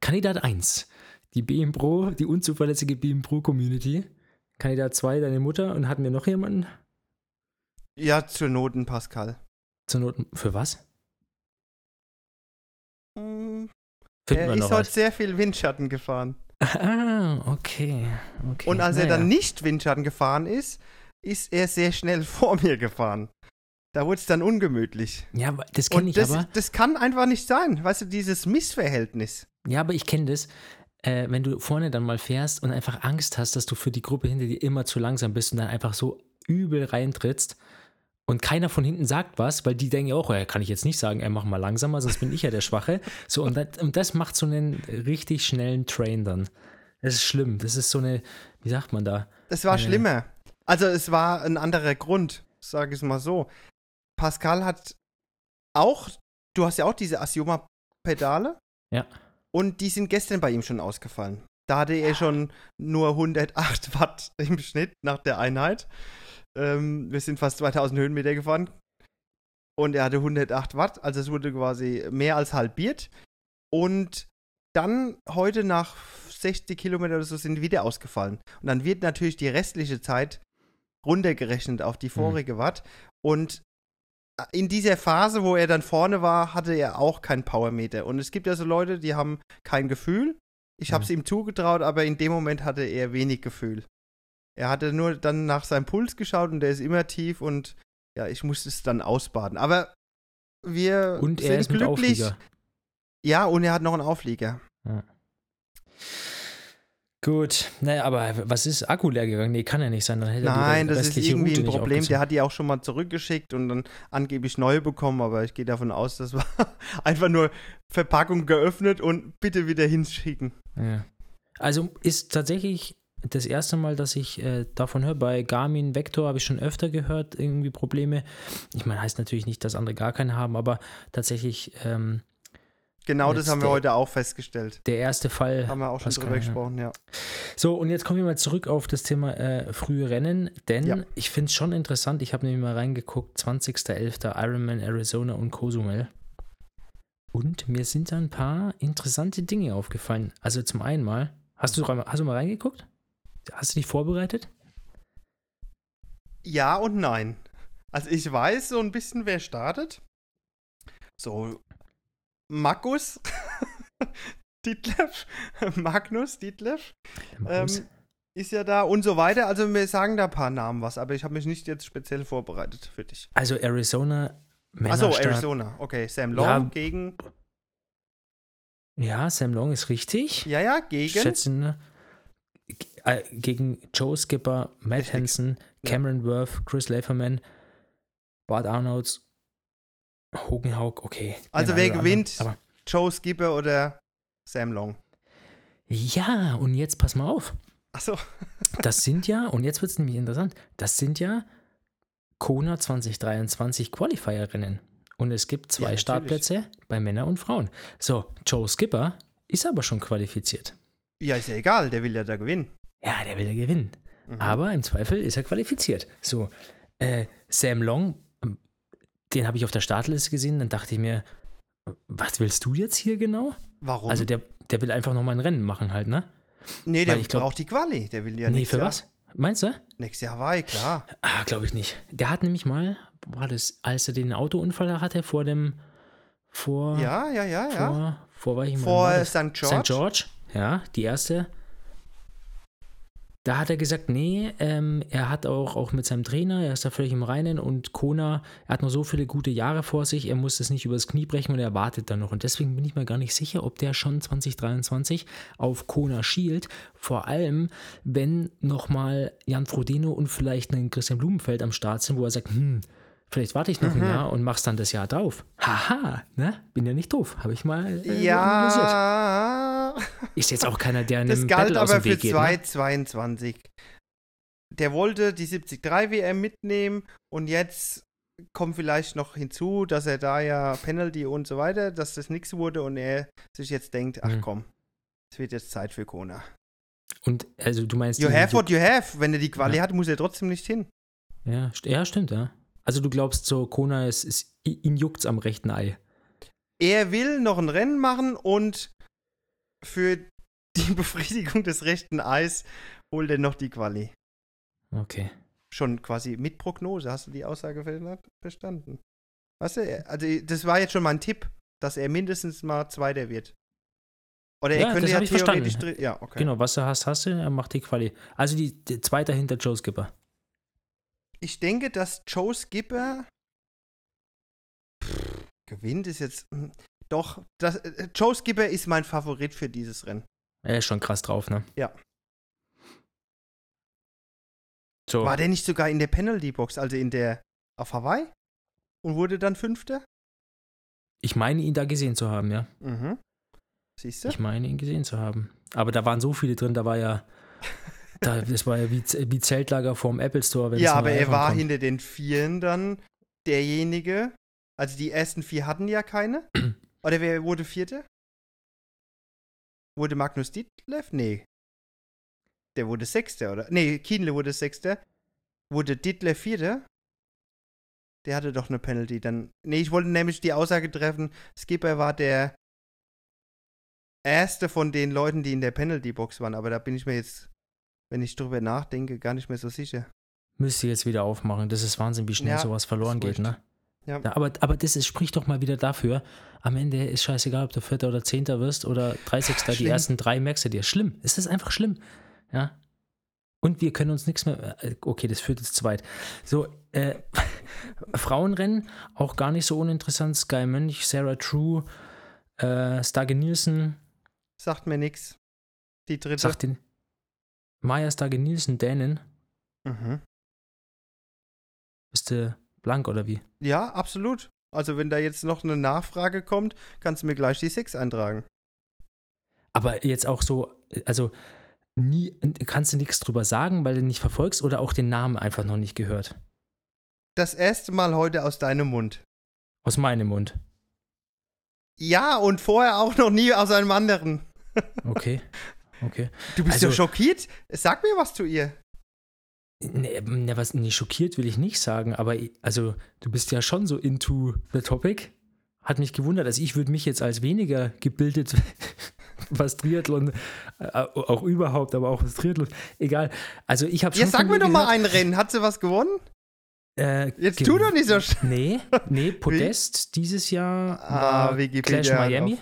1 die BM Pro, die unzuverlässige BM Pro Community. Kandidat 2 deine Mutter, und hatten wir noch jemanden? Ja, zur Not ein Pascal. Zur Not, für was? Er ist heute sehr viel Windschatten gefahren. Ah, okay. Und als er dann nicht Windschatten gefahren ist, ist er sehr schnell vor mir gefahren. Da wurde es dann ungemütlich. Ja, das kenne ich aber. Das kann einfach nicht sein, weißt du, dieses Missverhältnis. Ja, aber ich kenne das, wenn du vorne dann mal fährst und einfach Angst hast, dass du für die Gruppe hinter dir immer zu langsam bist und dann einfach so übel reintrittst und keiner von hinten sagt was, weil die denken ja auch, kann ich jetzt nicht sagen, mach mal langsamer, sonst bin ich ja der Schwache. So, und das macht so einen richtig schnellen Train dann. Das ist schlimm, das ist so eine, wie sagt man da? Es war schlimmer. Also es war ein anderer Grund, sage ich es mal so. Pascal hat auch, du hast ja auch diese Asioma-Pedale. Ja. Und die sind gestern bei ihm schon ausgefallen. Da hatte er schon nur 108 Watt im Schnitt nach der Einheit. Wir sind fast 2000 Höhenmeter gefahren. Und er hatte 108 Watt, also es wurde quasi mehr als halbiert. Und dann heute nach 60 Kilometern oder so sind die wieder ausgefallen. Und dann wird natürlich die restliche Zeit runtergerechnet auf die vorige Watt. Und in dieser Phase, wo er dann vorne war, hatte er auch keinen Powermeter. Und es gibt ja so Leute, die haben kein Gefühl. Ich habe es ihm zugetraut, aber in dem Moment hatte er wenig Gefühl. Er hatte nur dann nach seinem Puls geschaut und der ist immer tief und ja, ich musste es dann ausbaden. Aber wir und er sind ist glücklich. Mit Auflieger. Ja, und er hat noch einen Auflieger. Ja. Gut, naja, aber was ist? Akku leer gegangen? Nee, kann ja nicht sein. Dann hätte Nein, das ist irgendwie Route ein Problem. Der hat die auch schon mal zurückgeschickt und dann angeblich neue bekommen, aber ich gehe davon aus, das war einfach nur Verpackung geöffnet und bitte wieder hinschicken. Ja. Also ist tatsächlich das erste Mal, dass ich davon höre. Bei Garmin Vector habe ich schon öfter gehört, irgendwie Probleme. Ich meine, heißt natürlich nicht, dass andere gar keine haben, aber tatsächlich... Genau, das haben wir heute auch festgestellt. Der erste Fall. Haben wir auch schon drüber gesprochen, ja. So, und jetzt kommen wir mal zurück auf das Thema frühe Rennen, denn ich finde es schon interessant, ich habe nämlich mal reingeguckt, 20.11. Ironman Arizona und Cozumel. Und mir sind da ein paar interessante Dinge aufgefallen. Also zum einen mal, hast du mal reingeguckt? Hast du dich vorbereitet? Ja und nein. Also ich weiß so ein bisschen, wer startet. So... Magnus Ditlev ist ja da und so weiter. Also wir sagen da ein paar Namen was, aber ich habe mich nicht jetzt speziell vorbereitet für dich. Also Arizona. Achso, Arizona. Okay, Sam Long gegen... Ja, Sam Long ist richtig. Ja, gegen... gegen Joe Skipper, Matt richtig. Hansen, Cameron Worth, Chris Laferman, Bart Arnolds, Hogenhaug, okay. Also wer gewinnt? Aber Joe Skipper oder Sam Long? Ja, und jetzt pass mal auf. Achso. Das sind ja, und jetzt wird es nämlich interessant, das sind ja Kona 2023 Qualifier-Rennen. Und es gibt 2 Startplätze bei Männern und Frauen. So, Joe Skipper ist aber schon qualifiziert. Ja, ist ja egal, der will ja da gewinnen. Ja, der will ja gewinnen. Mhm. Aber im Zweifel ist er qualifiziert. So, Sam Long... Den habe ich auf der Startliste gesehen, dann dachte ich mir, was willst du jetzt hier genau? Warum? Also der will einfach nochmal ein Rennen machen halt, ne? Nee, der braucht die Quali, der will ja nicht. Nee, für was? Meinst du? Nächstes Jahr Hawaii, klar. Ah, glaube ich nicht. Der hat nämlich mal, war das, als er den Autounfall hatte, vor St. George. St. George, ja, die erste. Da hat er gesagt, nee, er hat auch mit seinem Trainer, er ist da völlig im Reinen und Kona, er hat noch so viele gute Jahre vor sich, er muss das nicht übers Knie brechen und er wartet dann noch. Und deswegen bin ich mir gar nicht sicher, ob der schon 2023 auf Kona schielt, vor allem, wenn nochmal Jan Frodeno und vielleicht ein Christian Blumenfeld am Start sind, wo er sagt, vielleicht warte ich noch ein Jahr und mach's dann das Jahr drauf. Haha, ne? Bin ja nicht doof, habe ich mal ja. Ist jetzt auch keiner, der in einem Battle aus dem Weg geht. Das galt aber für 2022. Ne? Der wollte die 73 WM mitnehmen und jetzt kommt vielleicht noch hinzu, dass er da ja Penalty und so weiter, dass das nichts wurde und er sich jetzt denkt, ach komm, es wird jetzt Zeit für Kona. Und also du meinst... You have what you have. Wenn er die Quali hat, muss er trotzdem nicht hin. Ja, stimmt, ja. Also du glaubst so, Kona ist ihn juckt's am rechten Ei. Er will noch ein Rennen machen und für die Befriedigung des rechten Eis holt er noch die Quali. Okay. Schon quasi mit Prognose. Hast du die Aussage verstanden? Weißt du, also das war jetzt schon mal ein Tipp, dass er mindestens mal Zweiter wird. Oder er könnte ja theoretisch... Ja, okay. Genau, was du hast, er macht die Quali. Also die Zweiter hinter Joe Skipper. Ich denke, dass Joe Skipper gewinnt ist jetzt... Doch, Joe Skipper ist mein Favorit für dieses Rennen. Er ist schon krass drauf, ne? Ja. So. War der nicht sogar in der Penalty-Box, also auf Hawaii? Und wurde dann Fünfter? Ich meine, ihn da gesehen zu haben, ja. Mhm. Siehst du? Ich meine, ihn gesehen zu haben. Aber da waren so viele drin, das war ja wie Zeltlager vorm Apple Store. Wenn ja, aber er war hinter den Vieren dann derjenige, also die ersten vier hatten ja keine. Oder wer wurde Vierter? Wurde Magnus Ditlev? Nee. Der wurde Sechster, oder? Nee, Kienle wurde Sechster. Wurde Ditlev Vierter? Der hatte doch eine Penalty. Dann. Nee, ich wollte nämlich die Aussage treffen, Skipper war der Erste von den Leuten, die in der Penalty-Box waren. Aber da bin ich mir jetzt, wenn ich drüber nachdenke, gar nicht mehr so sicher. Müsste jetzt wieder aufmachen. Das ist Wahnsinn, wie schnell sowas verloren geht, ne? Ja. Aber spricht doch mal wieder dafür, am Ende ist scheißegal, ob du Vierter oder Zehnter wirst oder 30. Die ersten drei merkst du dir. Schlimm. Es ist einfach schlimm. Ja. Und wir können uns nichts mehr... Okay, das führt jetzt zu weit. So, Frauenrennen, auch gar nicht so uninteressant. Sky Mönch, Sarah True, Stage Nielsen. Sagt mir nichts. Die dritte. Sagt den Maya Stage Nielsen, Dänen. Mhm. Bist du blank oder wie? Ja, absolut. Also wenn da jetzt noch eine Nachfrage kommt, kannst du mir gleich die 6 eintragen. Aber jetzt auch so, also... Nie, kannst du nichts drüber sagen, weil du nicht verfolgst oder auch den Namen einfach noch nicht gehört? Das erste Mal heute aus deinem Mund. Aus meinem Mund? Ja, und vorher auch noch nie aus einem anderen. Okay. Du bist ja schockiert. Sag mir was zu ihr. Nee, schockiert will ich nicht sagen, aber also du bist ja schon so into the topic. Hat mich gewundert. Also ich würde mich jetzt als weniger gebildet... was Triathlon, auch überhaupt, aber auch was Triathlon, egal. Also ich habe schon... Jetzt sag mir doch mal ein Rennen, hat sie was gewonnen? Jetzt tu doch nicht so schnell. Nee, Podest dieses Jahr war Clash Miami. Auf.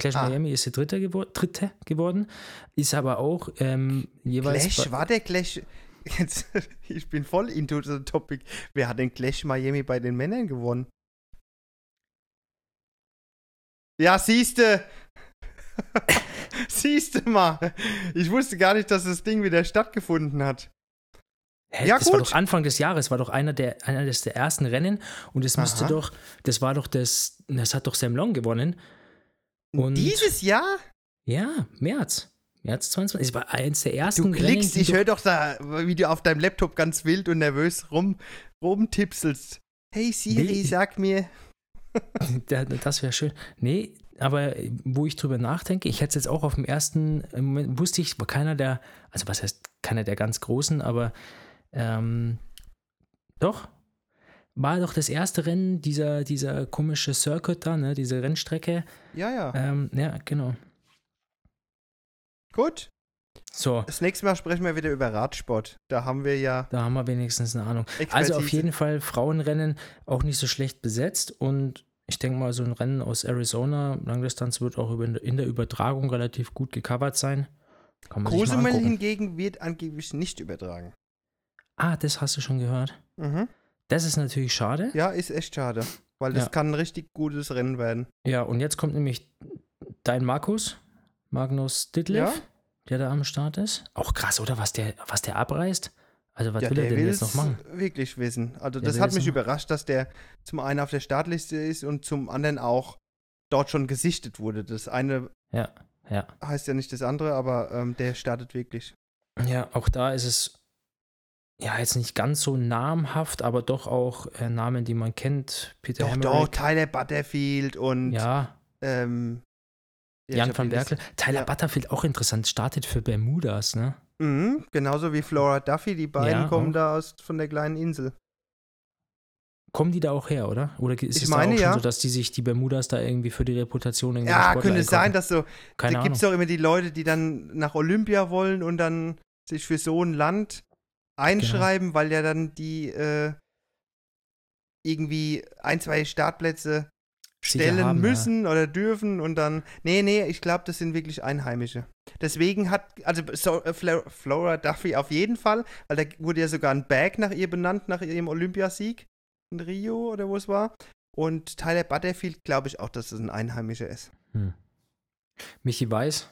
Clash Miami ist der Dritte geworden, ist aber auch jeweils... Clash, war der Clash... Jetzt, ich bin voll into the topic. Wer hat den Clash Miami bei den Männern gewonnen? Ja, siehste... Siehst du mal, ich wusste gar nicht, dass das Ding wieder stattgefunden hat. Ja, das gut. War doch Anfang des Jahres, war doch eines der ersten Rennen und es müsste doch, das hat doch Sam Long gewonnen. Und dieses Jahr? Ja, März 22. Es war eins der ersten Rennen. Du klickst, ich höre doch da, wie du auf deinem Laptop ganz wild und nervös rumtipselst. Hey Siri, sag mir. Das wäre schön. Nee. Aber wo ich drüber nachdenke, ich hätte es jetzt auch auf dem ersten Moment, wusste ich, war keiner der ganz Großen, aber war doch das erste Rennen, dieser komische Circuit da, ne, diese Rennstrecke. Ja. Ja, genau. Gut. So. Das nächste Mal sprechen wir wieder über Radsport. Da haben wir wenigstens eine Ahnung. Expertise. Also auf jeden Fall Frauenrennen auch nicht so schlecht besetzt und ich denke mal, so ein Rennen aus Arizona, Langdistanz, wird auch in der Übertragung relativ gut gecovert sein. Cozumel hingegen wird angeblich nicht übertragen. Ah, das hast du schon gehört. Mhm. Das ist natürlich schade. Ja, ist echt schade, weil das kann ein richtig gutes Rennen werden. Ja, und jetzt kommt nämlich dein Magnus Ditlev, der da am Start ist. Auch krass, oder? Was der abreißt. Also was will er denn jetzt noch machen? Wirklich wissen. Also das hat mich überrascht, dass der zum einen auf der Startliste ist und zum anderen auch dort schon gesichtet wurde. Das eine heißt ja nicht das andere, aber der startet wirklich. Ja, auch da ist es ja jetzt nicht ganz so namhaft, aber doch auch Namen, die man kennt. Peter Hamrick. Tyler Butterfield und Ja, Jan van Berkel. Tyler Butterfield, auch interessant, startet für Bermudas, ne? Mhm, genauso wie Flora Duffy, die beiden kommen da von der kleinen Insel. Kommen die da auch her, oder? Oder ist es auch schon so, dass die sich die Bermudas da irgendwie für die Reputation irgendwie Ja, könnte es sein, dass so, da gibt es doch immer die Leute, die dann nach Olympia wollen und dann sich für so ein Land einschreiben, weil ja dann die irgendwie ein, zwei Startplätze stellen müssen oder dürfen und dann, ich glaube, das sind wirklich Einheimische. Deswegen Flora Duffy auf jeden Fall, weil da wurde ja sogar ein Bag nach ihr benannt, nach ihrem Olympiasieg in Rio oder wo es war. Und Tyler Butterfield glaube ich auch, dass das ein Einheimischer ist. Hm. Michi Weiß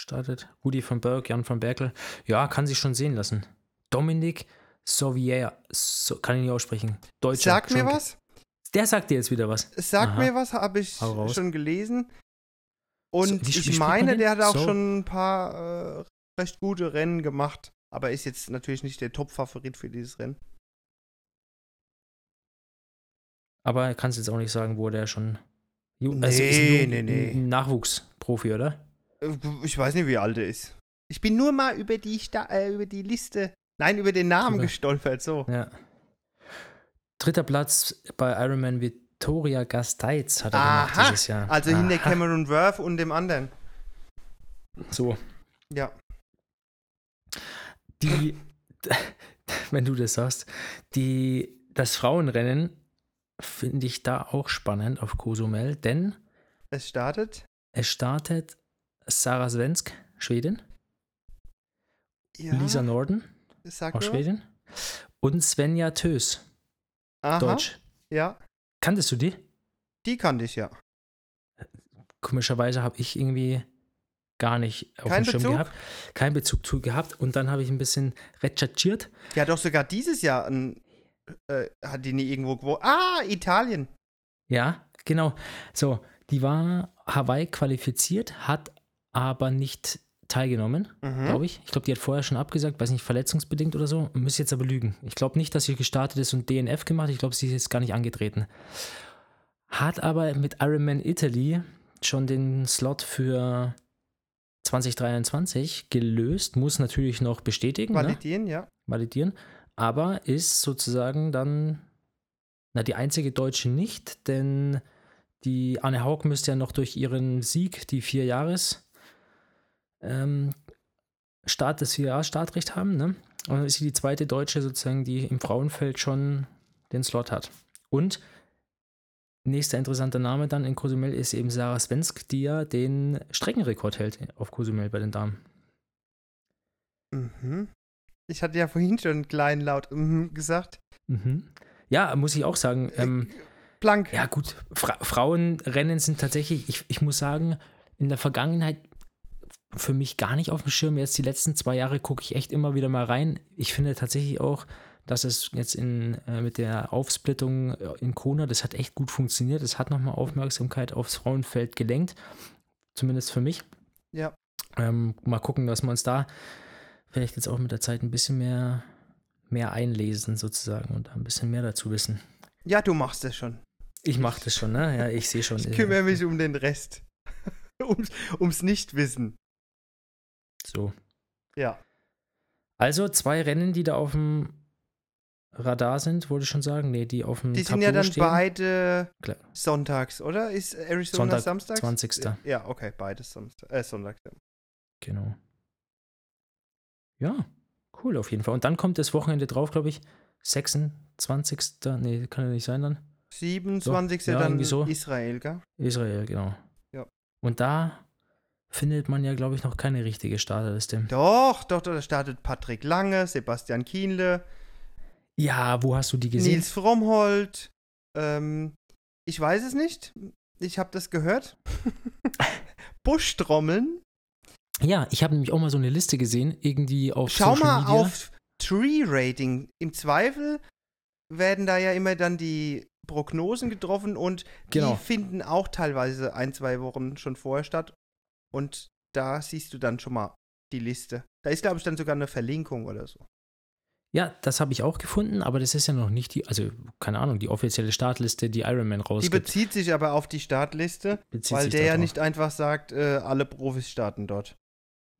startet, Rudi van Berg, Jan van Berkel. Ja, kann sich schon sehen lassen. Dominik Sauvier, so, kann ich nicht aussprechen. Deutscher. Sag mir was. Der sagt dir jetzt wieder was. Sag mir was, habe ich schon gelesen. Und ich meine, der hat auch schon ein paar recht gute Rennen gemacht. Aber ist jetzt natürlich nicht der Top-Favorit für dieses Rennen. Aber kannst jetzt auch nicht sagen, wo der schon... Nachwuchsprofi, oder? Ich weiß nicht, wie alt er ist. Ich bin nur mal über die Liste... Nein, über den Namen gestolpert, so. Ja. 3. Platz bei Ironman Vitoria Gasteiz hat er gemacht dieses Jahr. Also hinter Cameron Worth und dem anderen. So. Ja. Wenn du das sagst, das Frauenrennen finde ich da auch spannend auf Cozumel, denn es startet Sarah Svensk, Schwedin. Ja. Lisa Norden, auch Schwedin. Und Svenja Tös. Aha, Deutsch. Ja. Kanntest du die? Die kannte ich, ja. Komischerweise habe ich irgendwie gar nicht auf dem Schirm gehabt. Keinen Bezug zu gehabt. Und dann habe ich ein bisschen recherchiert. Ja, doch sogar dieses Jahr hat die nie irgendwo gewonnen. Ah, Italien. Ja, genau. So, die war Hawaii qualifiziert, hat aber nicht teilgenommen, glaube ich. Ich glaube, die hat vorher schon abgesagt, weiß nicht, verletzungsbedingt oder so. Müsste jetzt aber lügen. Ich glaube nicht, dass sie gestartet ist und DNF gemacht. Ich glaube, sie ist jetzt gar nicht angetreten. Hat aber mit Ironman Italy schon den Slot für 2023 gelöst. Muss natürlich noch bestätigen. Validieren. Aber ist sozusagen dann die einzige Deutsche nicht, denn die Anne Haug müsste ja noch durch ihren Sieg, die 4 Jahres das 4-Jahres-Startrecht haben, ne? Und dann ist sie die zweite Deutsche sozusagen, die im Frauenfeld schon den Slot hat. Und nächster interessanter Name dann in Cozumel ist eben Sarah Svensk, die ja den Streckenrekord hält auf Cozumel bei den Damen. Mhm. Ich hatte ja vorhin schon einen kleinen Laut gesagt. Mhm. Ja, muss ich auch sagen. Blank. Ja gut, Frauenrennen sind tatsächlich, ich muss sagen, in der Vergangenheit für mich gar nicht auf dem Schirm. Jetzt die letzten 2 Jahre gucke ich echt immer wieder mal rein. Ich finde tatsächlich auch, dass es jetzt mit der Aufsplittung in Kona, das hat echt gut funktioniert. Das hat nochmal Aufmerksamkeit aufs Frauenfeld gelenkt. Zumindest für mich. Ja. Mal gucken, dass wir uns da vielleicht jetzt auch mit der Zeit ein bisschen mehr einlesen sozusagen und ein bisschen mehr dazu wissen. Ja, du machst das schon. Ich mache das schon, ne? Ja, ich sehe schon. Ich kümmere mich um den Rest. Ums Nichtwissen. So. Ja. Also 2 Rennen, die da auf dem Radar sind, wollte ich schon sagen. Nee, die auf dem Tableau stehen. Die sind ja dann beide sonntags, oder? Ist Arizona samstags? 20. Ja, okay, beides sonntags. Genau. Ja, cool auf jeden Fall. Und dann kommt das Wochenende drauf, glaube ich, 26. Nee, kann ja nicht sein dann. 27. So. Ja, dann so. Israel, gell? Israel, genau. Ja. Und da findet man ja, glaube ich, noch keine richtige Starterliste. Doch, da startet Patrick Lange, Sebastian Kienle. Ja, wo hast du die gesehen? Nils Frommhold. Ich weiß es nicht. Ich habe das gehört. Buschtrommeln. Ja, ich habe nämlich auch mal so eine Liste gesehen, irgendwie auf Social Media. Schau mal auf Tree Rating. Im Zweifel werden da ja immer dann die Prognosen getroffen und die finden auch teilweise 1-2 Wochen schon vorher statt. Und da siehst du dann schon mal die Liste. Da ist, glaube ich, dann sogar eine Verlinkung oder so. Ja, das habe ich auch gefunden, aber das ist ja noch nicht die, also keine Ahnung, die offizielle Startliste, die Ironman rausgibt. Die bezieht sich aber auf die Startliste, weil der ja nicht einfach sagt, alle Profis starten dort.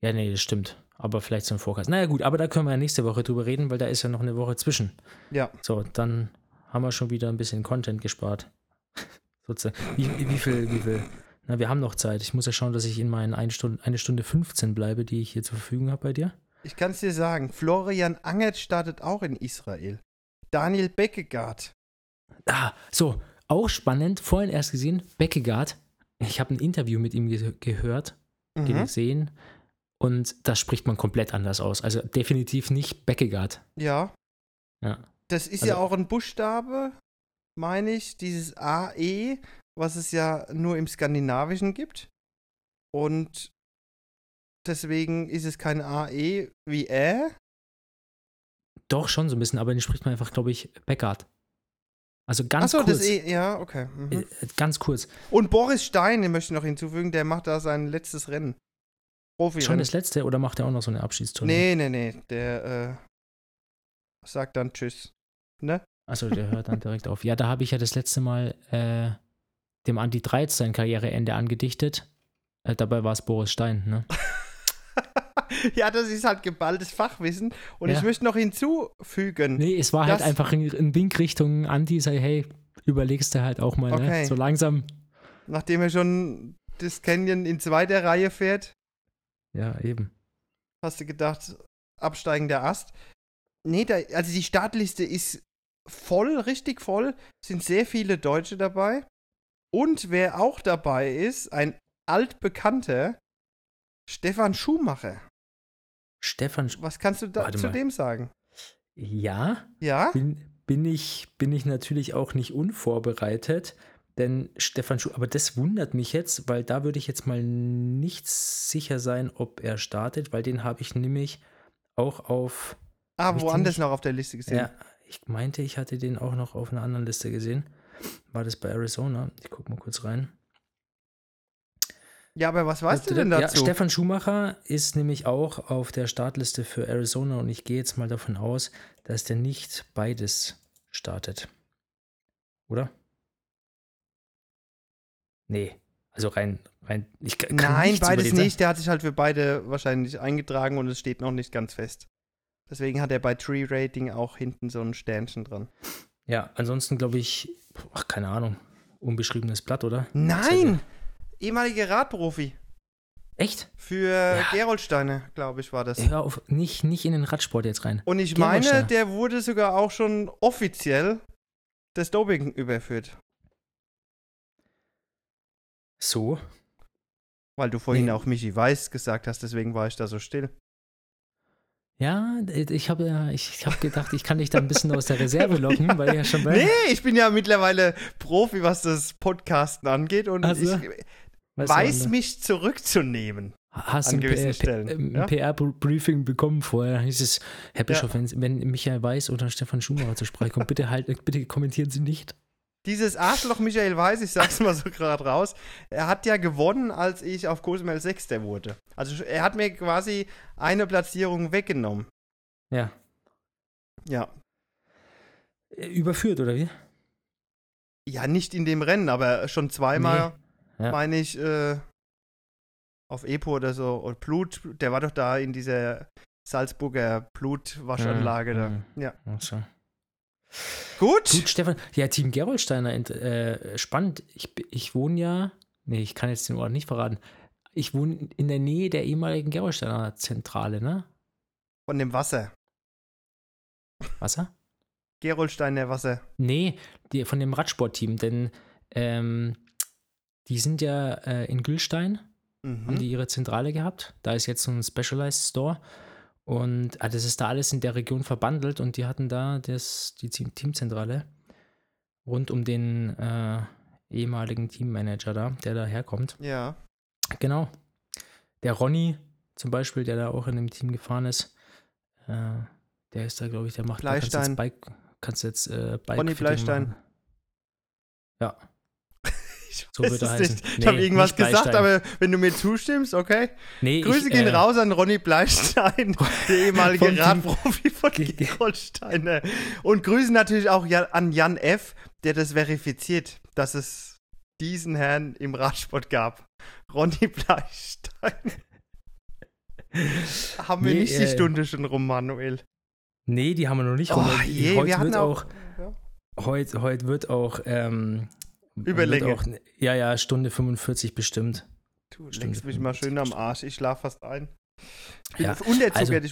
Ja, nee, das stimmt. Aber vielleicht so ein Vorkast. Naja gut, aber da können wir ja nächste Woche drüber reden, weil da ist ja noch eine Woche zwischen. Ja. So, dann haben wir schon wieder ein bisschen Content gespart. Wie viel? Na, wir haben noch Zeit. Ich muss ja schauen, dass ich in meinen 1 Stunde 15 bleibe, die ich hier zur Verfügung habe bei dir. Ich kann es dir sagen, Florian Angert startet auch in Israel. Daniel Beckegaard. Ah, so, auch spannend, vorhin erst gesehen, Beckegaard. Ich habe ein Interview mit ihm gehört, gesehen, und das spricht man komplett anders aus. Also definitiv nicht Beckegaard. Ja. Das ist also, ja auch ein Buchstabe, meine ich, dieses AE, was es ja nur im Skandinavischen gibt. Und deswegen ist es kein AE wie Ä? Doch, schon so ein bisschen, aber den spricht man einfach, glaube ich, Beckegaard. Also ganz kurz. Ach so, das E, ja, okay. Ganz kurz. Und Boris Stein, den möchte ich noch hinzufügen, der macht da sein letztes Rennen. Profi-Rennen. Schon das letzte oder macht er auch noch so eine Abschiedstour? Nee, der sagt dann Tschüss, ne? Also der hört dann direkt auf. Ja, da habe ich ja das letzte Mal dem Andi Dreitz sein Karriereende angedichtet. Dabei war es Boris Stein, ne? Ja, das ist halt geballtes Fachwissen. Und ich möchte noch hinzufügen. Nee, es war halt einfach ein Wink Richtung Andi, sei, hey, überlegst du halt auch mal, okay, ne? So langsam. Nachdem er schon das Canyon in zweiter Reihe fährt. Ja, eben. Hast du gedacht, absteigender Ast? Nee, also die Startliste ist voll, richtig voll. Sind sehr viele Deutsche dabei. Und wer auch dabei ist, ein altbekannter, Stefan Schumacher. Was kannst du zu dem sagen? Ja? Bin ich natürlich auch nicht unvorbereitet, denn Stefan Schumacher, aber das wundert mich jetzt, weil da würde ich jetzt mal nicht sicher sein, ob er startet, weil den habe ich nämlich auch auf... Ah, woanders noch auf der Liste gesehen. Ja, ich meinte, ich hatte den auch noch auf einer anderen Liste gesehen. War das bei Arizona? Ich gucke mal kurz rein. Ja, aber was weißt du denn dazu? Ja, Stefan Schumacher ist nämlich auch auf der Startliste für Arizona und ich gehe jetzt mal davon aus, dass der nicht beides startet. Oder? Nee, also rein ich kann Nein, beides nicht. Der hat sich halt für beide wahrscheinlich eingetragen und es steht noch nicht ganz fest. Deswegen hat er bei Tree Rating auch hinten so ein Sternchen dran. Ja, ansonsten glaube ich, keine Ahnung, unbeschriebenes Blatt, oder? Nein! Ehemaliger Radprofi. Echt? Für Gerolsteiner, glaube ich, war das. Hör auf, nicht in den Radsport jetzt rein. Und ich meine, der wurde sogar auch schon offiziell des Doping überführt. So? Weil du vorhin auch Michi Weiß gesagt hast, deswegen war ich da so still. Ja, ich habe gedacht, ich kann dich da ein bisschen aus der Reserve locken, ja, weil ich ja schon bei... Nee, ich bin ja mittlerweile Profi, was das Podcasten angeht und ich weiß mich zurückzunehmen. Hast du an gewissen Stellen. Ein PR-Briefing bekommen vorher? Hieß es, Herr Bischof, wenn Michael Weiß oder Stefan Schumacher zur Sprache kommt, bitte kommentieren Sie nicht. Dieses Arschloch Michael Weiß, ich sag's mal so gerade raus, er hat ja gewonnen, als ich auf Cozumel 6. wurde. Also er hat mir quasi eine Platzierung weggenommen. Ja. Ja. Überführt, oder wie? Ja, nicht in dem Rennen, aber schon zweimal, meine ich, auf Epo oder so. Und Blut, der war doch da in dieser Salzburger Blutwaschanlage da. Ja. Ach so. Gut, Stefan. Ja, Team Gerolsteiner, spannend. Ich wohne ja, nee, ich kann jetzt den Ort nicht verraten. Ich wohne in der Nähe der ehemaligen Gerolsteiner Zentrale, ne? Von dem Wasser. Wasser? Gerolsteiner Wasser. Nee, von dem Radsportteam, denn die sind ja in Gülstein, haben die ihre Zentrale gehabt. Da ist jetzt so ein Specialized Store. Und das ist da alles in der Region verbandelt und die hatten da die Teamzentrale rund um den ehemaligen Teammanager da, der da herkommt. Ja. Genau. Der Ronny zum Beispiel, der da auch in dem Team gefahren ist, der ist da, glaube ich, der macht... Bleistein. Kannst jetzt Bike Ronny Bleistein. Ja. So wird er heißen. Ich habe irgendwas gesagt, aber wenn du mir zustimmst, okay. Nee, Grüße gehen raus an Ronny Bleistein, der ehemalige Radprofi von Gerolsteiner. Und Grüße natürlich auch an Jan F., der das verifiziert, dass es diesen Herrn im Radsport gab. Ronny Bleistein. Haben wir nicht die Stunde schon rum, Manuel? Nee, die haben wir noch nicht rum. Heute wird auch Überlänge. Auch, ja, Stunde 45 bestimmt. Du lenkst mich mal schön am Arsch, ich schlafe fast ein. Das wäre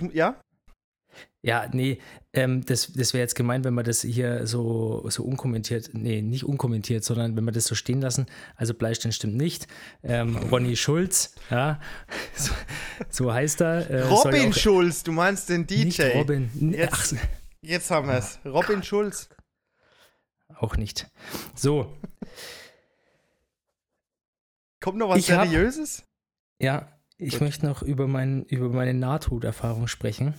jetzt gemeint, wenn wir das hier so unkommentiert, nee, nicht unkommentiert, sondern wenn wir das so stehen lassen. Also Bleistein stimmt nicht. Ronny Schulz, ja, so heißt er. Robin Schulz, du meinst den DJ. Nicht Robin. Jetzt haben wir es. Robin Schulz. Auch nicht. So. Kommt noch was Seriöses? Ich möchte noch über meine Nahtoderfahrung sprechen.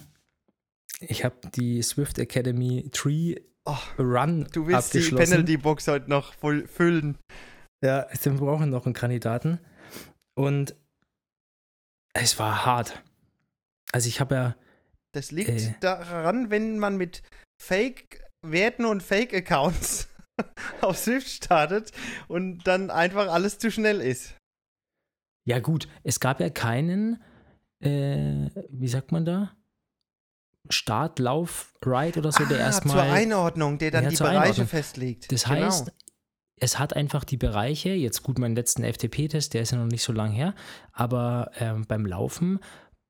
Ich habe die Swift Academy Tree Run abgeschlossen. Du willst die Penalty-Box heute noch voll füllen. Ja, wir brauchen noch einen Kandidaten. Und es war hart. Also ich habe ja... Das liegt daran, wenn man mit Fake-Werten und Fake-Accounts auf Swift startet und dann einfach alles zu schnell ist. Ja gut, es gab ja keinen, wie sagt man da? Start, Lauf, Ride oder so, der erstmal... zur Einordnung, der dann die Bereiche festlegt. Das heißt, es hat einfach die Bereiche, jetzt gut, meinen letzten FTP-Test, der ist ja noch nicht so lang her, aber beim Laufen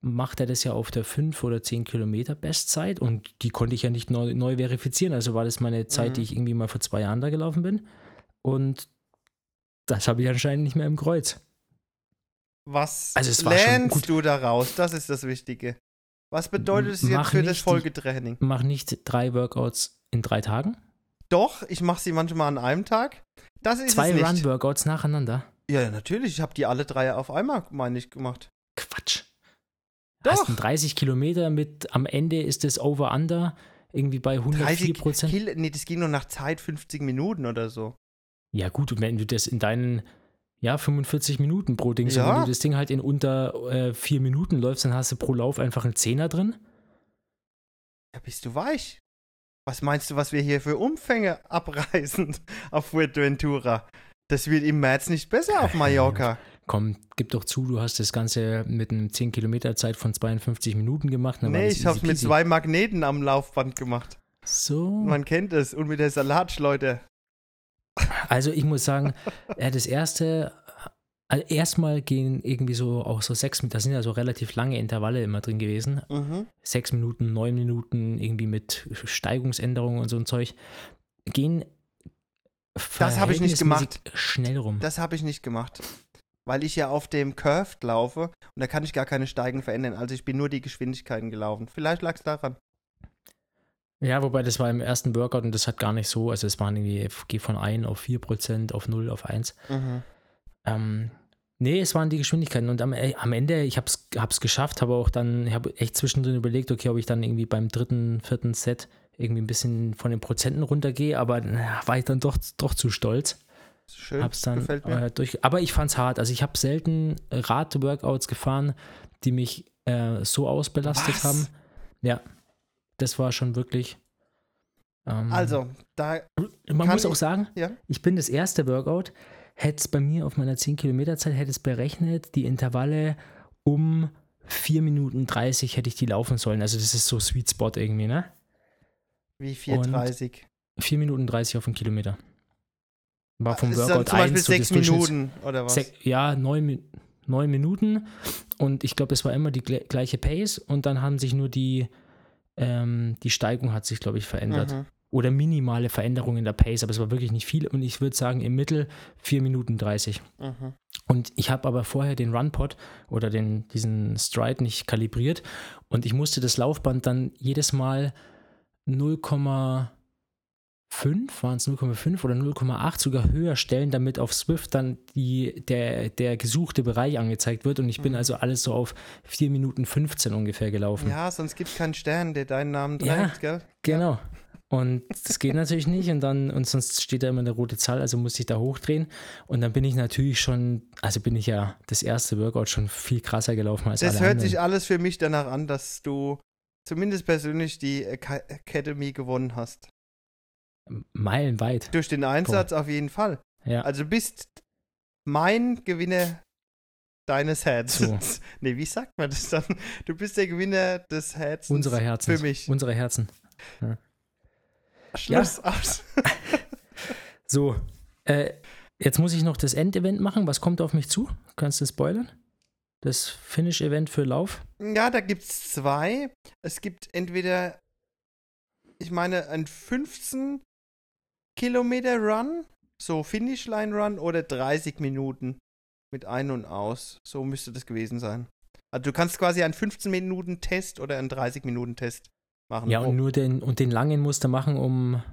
macht er das ja auf der 5 oder 10 Kilometer Bestzeit und die konnte ich ja nicht neu verifizieren, also war das meine Zeit, die ich irgendwie mal vor 2 Jahren da gelaufen bin und das habe ich anscheinend nicht mehr im Kreuz. Was lernst du daraus? Das ist das Wichtige. Was bedeutet es jetzt für das Folgetraining? Mach nicht 3 Workouts in 3 Tagen. Doch, ich mache sie manchmal an einem Tag. Das ist 2 Run-Workouts nacheinander? Ja, natürlich. Ich habe die alle 3 auf einmal, meine ich, gemacht. Quatsch. Doch. Hast du 30 Kilometer mit, am Ende ist das Over-Under irgendwie bei 104%. Nee, das ging nur nach Zeit 50 Minuten oder so. Ja gut, und wenn du das in deinen... Ja, 45 Minuten pro Ding. So, wenn du das Ding halt in unter 4 Minuten läufst, dann hast du pro Lauf einfach einen Zehner drin. Ja, bist du weich? Was meinst du, was wir hier für Umfänge abreißen auf Fuerteventura? Das wird im März nicht besser auf Mallorca. Komm, gib doch zu, du hast das Ganze mit einem 10-Kilometer-Zeit von 52 Minuten gemacht. Nee, ich hab's mit 2 Magneten am Laufband gemacht. So. Man kennt es. Und mit der Salatschleuder. Also ich muss sagen, das erste, erstmal gehen irgendwie so auch so 6 Minuten, da sind ja so relativ lange Intervalle immer drin gewesen. 6 Minuten, 9 Minuten, irgendwie mit Steigungsänderungen und so ein Zeug. Gehen das habe ich nicht gemacht. Schnell rum. Das habe ich nicht gemacht, weil ich ja auf dem Curved laufe und da kann ich gar keine Steigen verändern. Also ich bin nur die Geschwindigkeiten gelaufen. Vielleicht lag es daran. Ja, wobei das war im ersten Workout und das hat gar nicht so, also es waren irgendwie, geh von 1 auf 4%, auf 0, auf 1. Nee, es waren die Geschwindigkeiten und am Ende, ich hab's geschafft, habe auch dann, ich habe echt zwischendrin überlegt, okay, ob ich dann irgendwie beim 3., 4. Set irgendwie ein bisschen von den Prozenten runtergehe, aber war ich dann doch zu stolz. Schön, hab's dann, gefällt mir. Aber ich fand's hart, also ich habe selten Rad-Workouts gefahren, die mich so ausbelastet haben. Ja. Das war schon wirklich... Man muss auch sagen, ich bin das erste Workout, hätte es bei mir auf meiner 10-Kilometer-Zeit, hätte es berechnet, die Intervalle um 4 Minuten 30 hätte ich die laufen sollen. Also das ist so Sweet Spot irgendwie, ne? Wie 4,30? 4 Minuten 30 auf den Kilometer. War vom Workout 1 zu zum Beispiel 6 Minuten oder was? 9 Minuten. Und ich glaube, es war immer die gleiche Pace. Und dann haben sich nur die Steigung hat sich, glaube ich, verändert. Oder minimale Veränderungen in der Pace, aber es war wirklich nicht viel. Und ich würde sagen, im Mittel 4 Minuten 30. Und ich habe aber vorher den Runpod oder diesen Stride nicht kalibriert. Und ich musste das Laufband dann jedes Mal 0,5 oder 0,8 sogar höher stellen, damit auf Swift dann der gesuchte Bereich angezeigt wird. Und ich bin also alles so auf 4 Minuten 15 ungefähr gelaufen. Ja, sonst gibt es keinen Stern, der deinen Namen trägt, gell? Genau. Und das geht natürlich nicht und sonst steht da immer eine rote Zahl, also muss ich da hochdrehen und dann bin ich natürlich schon, also bin ich ja das erste Workout schon viel krasser gelaufen als alle anderen. Das hört sich alles für mich danach an, dass du zumindest persönlich die Academy gewonnen hast. Meilenweit. Durch den Einsatz auf jeden Fall. Ja. Also du bist mein Gewinner deines Herzens. So. Nee, wie sagt man das dann? Du bist der Gewinner des Herzens. Unsere Herzen. Für mich. Unsere Herzen. Ja. Schluss aus. So, jetzt muss ich noch das Endevent machen. Was kommt auf mich zu? Kannst du spoilern? Das Finish-Event für Lauf? Ja, da gibt es zwei. Es gibt entweder, ich meine, ein 15-Kilometer-Run, so Finish-Line-Run oder 30 Minuten mit ein und aus. So müsste das gewesen sein. Also du kannst quasi einen 15-Minuten-Test oder einen 30-Minuten-Test machen. Ja, und nur den langen musst du machen, um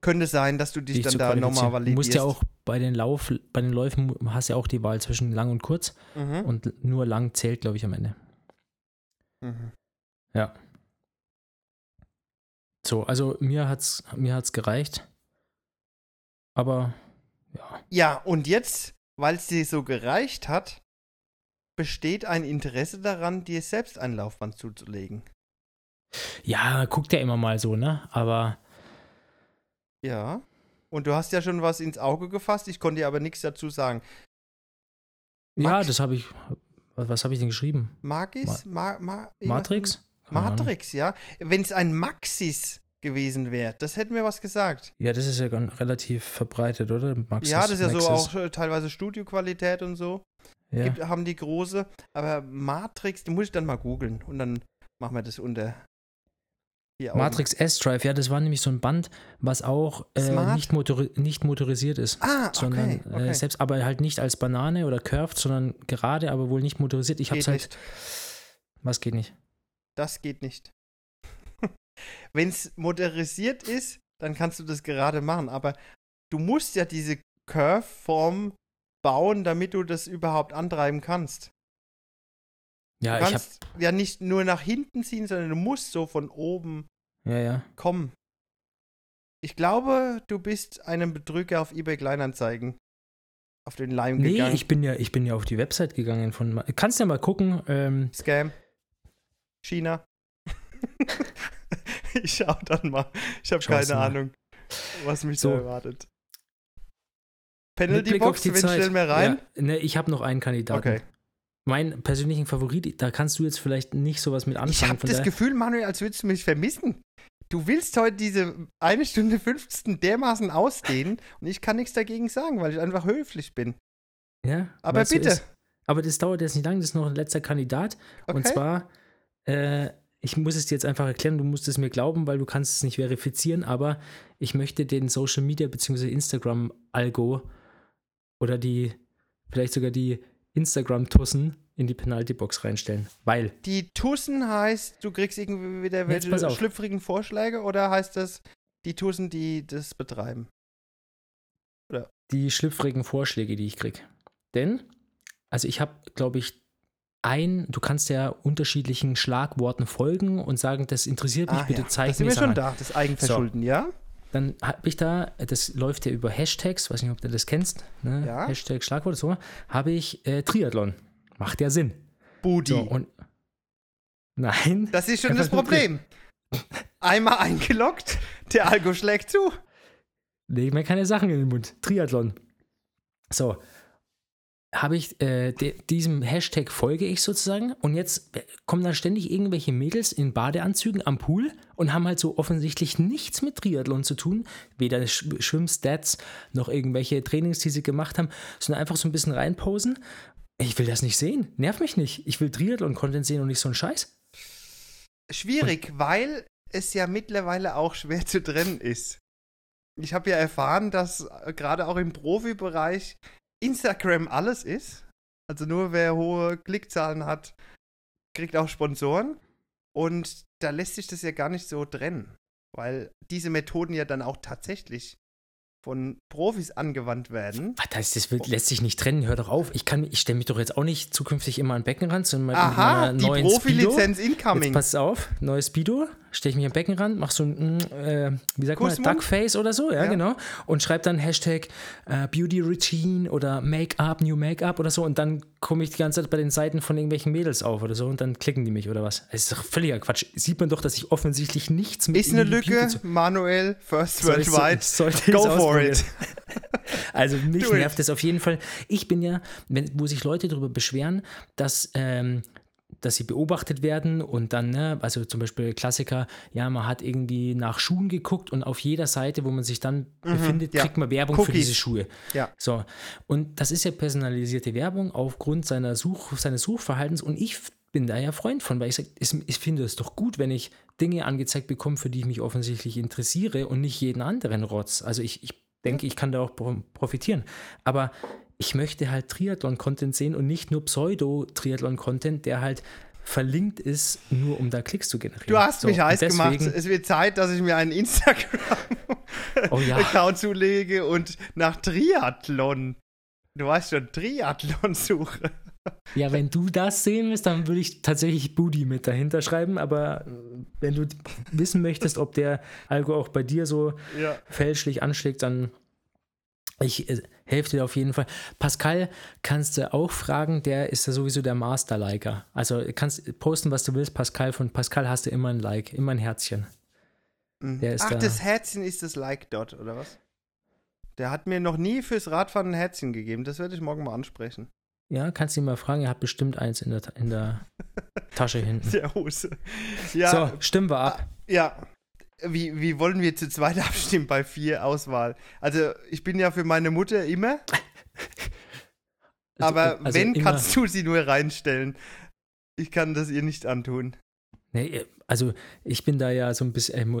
könnte sein, dass du dich dann da nochmal validierst. Du musst ja auch bei den Läufen hast ja auch die Wahl zwischen lang und kurz. Mhm. Und nur lang zählt, glaube ich, am Ende. Mhm. Ja. So, also mir hat's gereicht. Aber, ja. Ja, und jetzt, weil es dir so gereicht hat, besteht ein Interesse daran, dir selbst ein Laufband zuzulegen. Ja, guckt ja immer mal so, ne? Aber ja, und du hast ja schon was ins Auge gefasst, ich konnte dir aber nichts dazu sagen. Ja, das habe ich, was habe ich denn geschrieben? Magis? Matrix? Matrix, ja. Wenn es ein Maxis gewesen wäre, das hätten wir was gesagt. Ja, das ist ja relativ verbreitet, oder? Maxis, ja, das ist ja Maxis. So auch teilweise Studioqualität und so. Ja. Haben die große, aber Matrix, die muss ich dann mal googeln und dann machen wir das unter. Matrix S-Drive, ja, das war nämlich so ein Band, was auch nicht motorisiert ist, sondern okay. Selbst, aber halt nicht als Banane oder curved, sondern gerade, aber wohl nicht motorisiert. Ich hab's halt. Nicht. Was geht nicht? Das geht nicht. Wenn es motorisiert ist, dann kannst du das gerade machen, aber du musst ja diese Curve-Form bauen, damit du das überhaupt antreiben kannst. Ja, du kannst ja nicht nur nach hinten ziehen, sondern du musst so von oben kommen. Ich glaube, du bist einem Betrüger auf eBay Kleinanzeigen auf den Leim gegangen. Nee, ich bin ja auf die Website gegangen. Kannst ja mal gucken. Scam. China. Ich schau dann mal. Ich habe keine Ahnung, was mich so erwartet. Penalty-Box, wenn schnell mehr rein. Ja, ne, ich habe noch einen Kandidaten. Okay. Meinen persönlichen Favorit, da kannst du jetzt vielleicht nicht sowas mit anfangen. Ich habe das Gefühl, Manuel, als würdest du mich vermissen. Du willst heute diese 1:15 dermaßen ausdehnen und ich kann nichts dagegen sagen, weil ich einfach höflich bin. Ja. Aber bitte. Aber das dauert jetzt nicht lang, das ist noch ein letzter Kandidat. Okay. Und zwar, ich muss es dir jetzt einfach erklären, du musst es mir glauben, weil du kannst es nicht verifizieren, aber ich möchte den Social Media bzw. Instagram-Algo oder vielleicht sogar die Instagram-Tussen in die Penalty-Box reinstellen, weil die Tussen heißt, du kriegst irgendwie wieder welche schlüpfrigen Vorschläge oder heißt das die Tussen, die das betreiben? Oder? Die schlüpfrigen Vorschläge, die ich krieg. Denn, also ich habe, glaube ich, du kannst ja unterschiedlichen Schlagworten folgen und sagen, das interessiert mich, bitte zeig mir das. Das sind wir schon da, das Eigenverschulden, so. Ja? Dann habe ich da, das läuft ja über Hashtags, weiß nicht, ob du das kennst, ne? Ja. Hashtag Schlagwort, so, habe ich Triathlon. Macht ja Sinn. Booty. So, und nein. Das ist schon das Problem. Einmal eingeloggt, der Algo schlägt zu. Leg mir keine Sachen in den Mund. Triathlon. So. Habe ich, diesem Hashtag folge ich sozusagen und jetzt kommen da ständig irgendwelche Mädels in Badeanzügen am Pool und haben halt so offensichtlich nichts mit Triathlon zu tun, weder Schwimmstats noch irgendwelche Trainings, die sie gemacht haben, sondern einfach so ein bisschen reinposen. Ich will das nicht sehen, nerv mich nicht. Ich will Triathlon-Content sehen und nicht so einen Scheiß. Schwierig, weil es ja mittlerweile auch schwer zu trennen ist. Ich habe ja erfahren, dass gerade auch im Profibereich Instagram alles ist, also nur wer hohe Klickzahlen hat, kriegt auch Sponsoren und da lässt sich das ja gar nicht so trennen, weil diese Methoden ja dann auch tatsächlich von Profis angewandt werden. Ach, lässt sich nicht trennen, hör doch auf, ich stelle mich doch jetzt auch nicht zukünftig immer an den Beckenrand, sondern mit einer neuen Speedo. Aha, die Profilizenz incoming. Jetzt passt auf, neues Speedo, stelle ich mich am Beckenrand, mache so ein, wie sagt man, Duckface oder so, ja, genau, und schreibe dann Hashtag Beauty Routine oder Make-up, New Make-up oder so, und dann komme ich die ganze Zeit bei den Seiten von irgendwelchen Mädels auf oder so und dann klicken die mich oder was. Das ist doch völliger Quatsch. Sieht man doch, dass ich offensichtlich nichts mit... Ist eine Lücke, Manuel, First Worldwide, go for it. Also mich nervt das auf jeden Fall. Ich bin ja, wo sich Leute darüber beschweren, dass sie beobachtet werden und dann, ne, also zum Beispiel Klassiker, ja, man hat irgendwie nach Schuhen geguckt und auf jeder Seite, wo man sich dann befindet, kriegt man Werbung für diese Schuhe. Ja. So. Und das ist ja personalisierte Werbung aufgrund seines Suchverhaltens, und ich bin da ja Freund von, weil ich sage, ich finde es doch gut, wenn ich Dinge angezeigt bekomme, für die ich mich offensichtlich interessiere und nicht jeden anderen Rotz. Also ich denke, ich kann da auch profitieren. Aber ich möchte halt Triathlon-Content sehen und nicht nur Pseudo-Triathlon-Content, der halt verlinkt ist, nur um da Klicks zu generieren. Du hast mich heiß gemacht. Es wird Zeit, dass ich mir einen Instagram-Account zulege und nach Triathlon, du weißt schon, Triathlon suche. Ja, wenn du das sehen willst, dann würde ich tatsächlich Booty mit dahinter schreiben, aber wenn du wissen möchtest, ob der Algo auch bei dir so fälschlich anschlägt, dann... Ich helfe dir auf jeden Fall. Pascal kannst du auch fragen, der ist ja sowieso der Master-Liker. Also kannst posten, was du willst, Pascal. Von Pascal hast du immer ein Like, immer ein Herzchen. Der ist das Herzchen ist das Like dort, oder was? Der hat mir noch nie fürs Radfahren ein Herzchen gegeben. Das werde ich morgen mal ansprechen. Ja, kannst du ihn mal fragen. Er hat bestimmt eins in der Tasche hinten. Der Hose. Ja. So, stimmen wir ab. Ja. Wie wollen wir zu zweit abstimmen bei 4 Auswahl? Also, ich bin ja für meine Mutter immer. Aber also wenn, immer. Kannst du sie nur reinstellen. Ich kann das ihr nicht antun. Nee, also, ich bin da ja so ein bisschen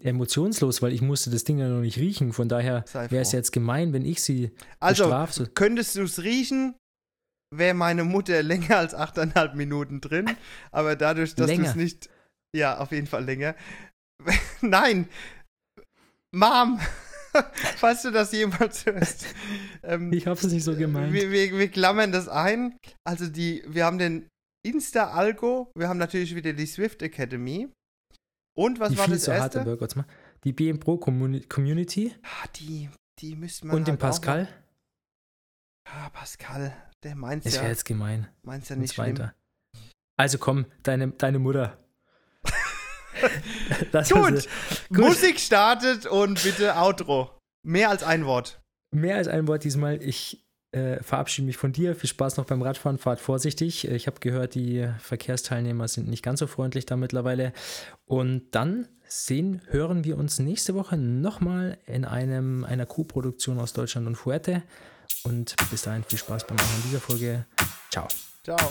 emotionslos, weil ich musste das Ding ja noch nicht riechen. Von daher wäre es jetzt gemein, wenn ich sie bestrafe. Also, könntest du es riechen? Wäre meine Mutter länger als 8,5 Minuten drin. Aber dadurch, dass du es nicht... Ja, auf jeden Fall länger. Nein, Mom, falls du das jemals hörst. Ich habe es nicht so gemeint. Wir klammern das ein. Also wir haben den Insta-Algo, wir haben natürlich wieder die Swift Academy. Und was war das erste? Die BM Pro Community. Die müssen wir. Und halt den Pascal. Pascal, der meint's ja. Das wäre jetzt gemein. Meinst ja nicht schlimm. Also komm, deine Mutter. Gut. Musik startet und bitte Outro. Mehr als ein Wort. Mehr als ein Wort diesmal. Ich verabschiede mich von dir. Viel Spaß noch beim Radfahren. Fahrt vorsichtig. Ich habe gehört, die Verkehrsteilnehmer sind nicht ganz so freundlich da mittlerweile. Und dann hören wir uns nächste Woche nochmal in einer Co-Produktion aus Deutschland und Fuerte. Und bis dahin viel Spaß beim Machen dieser Folge. Ciao. Ciao.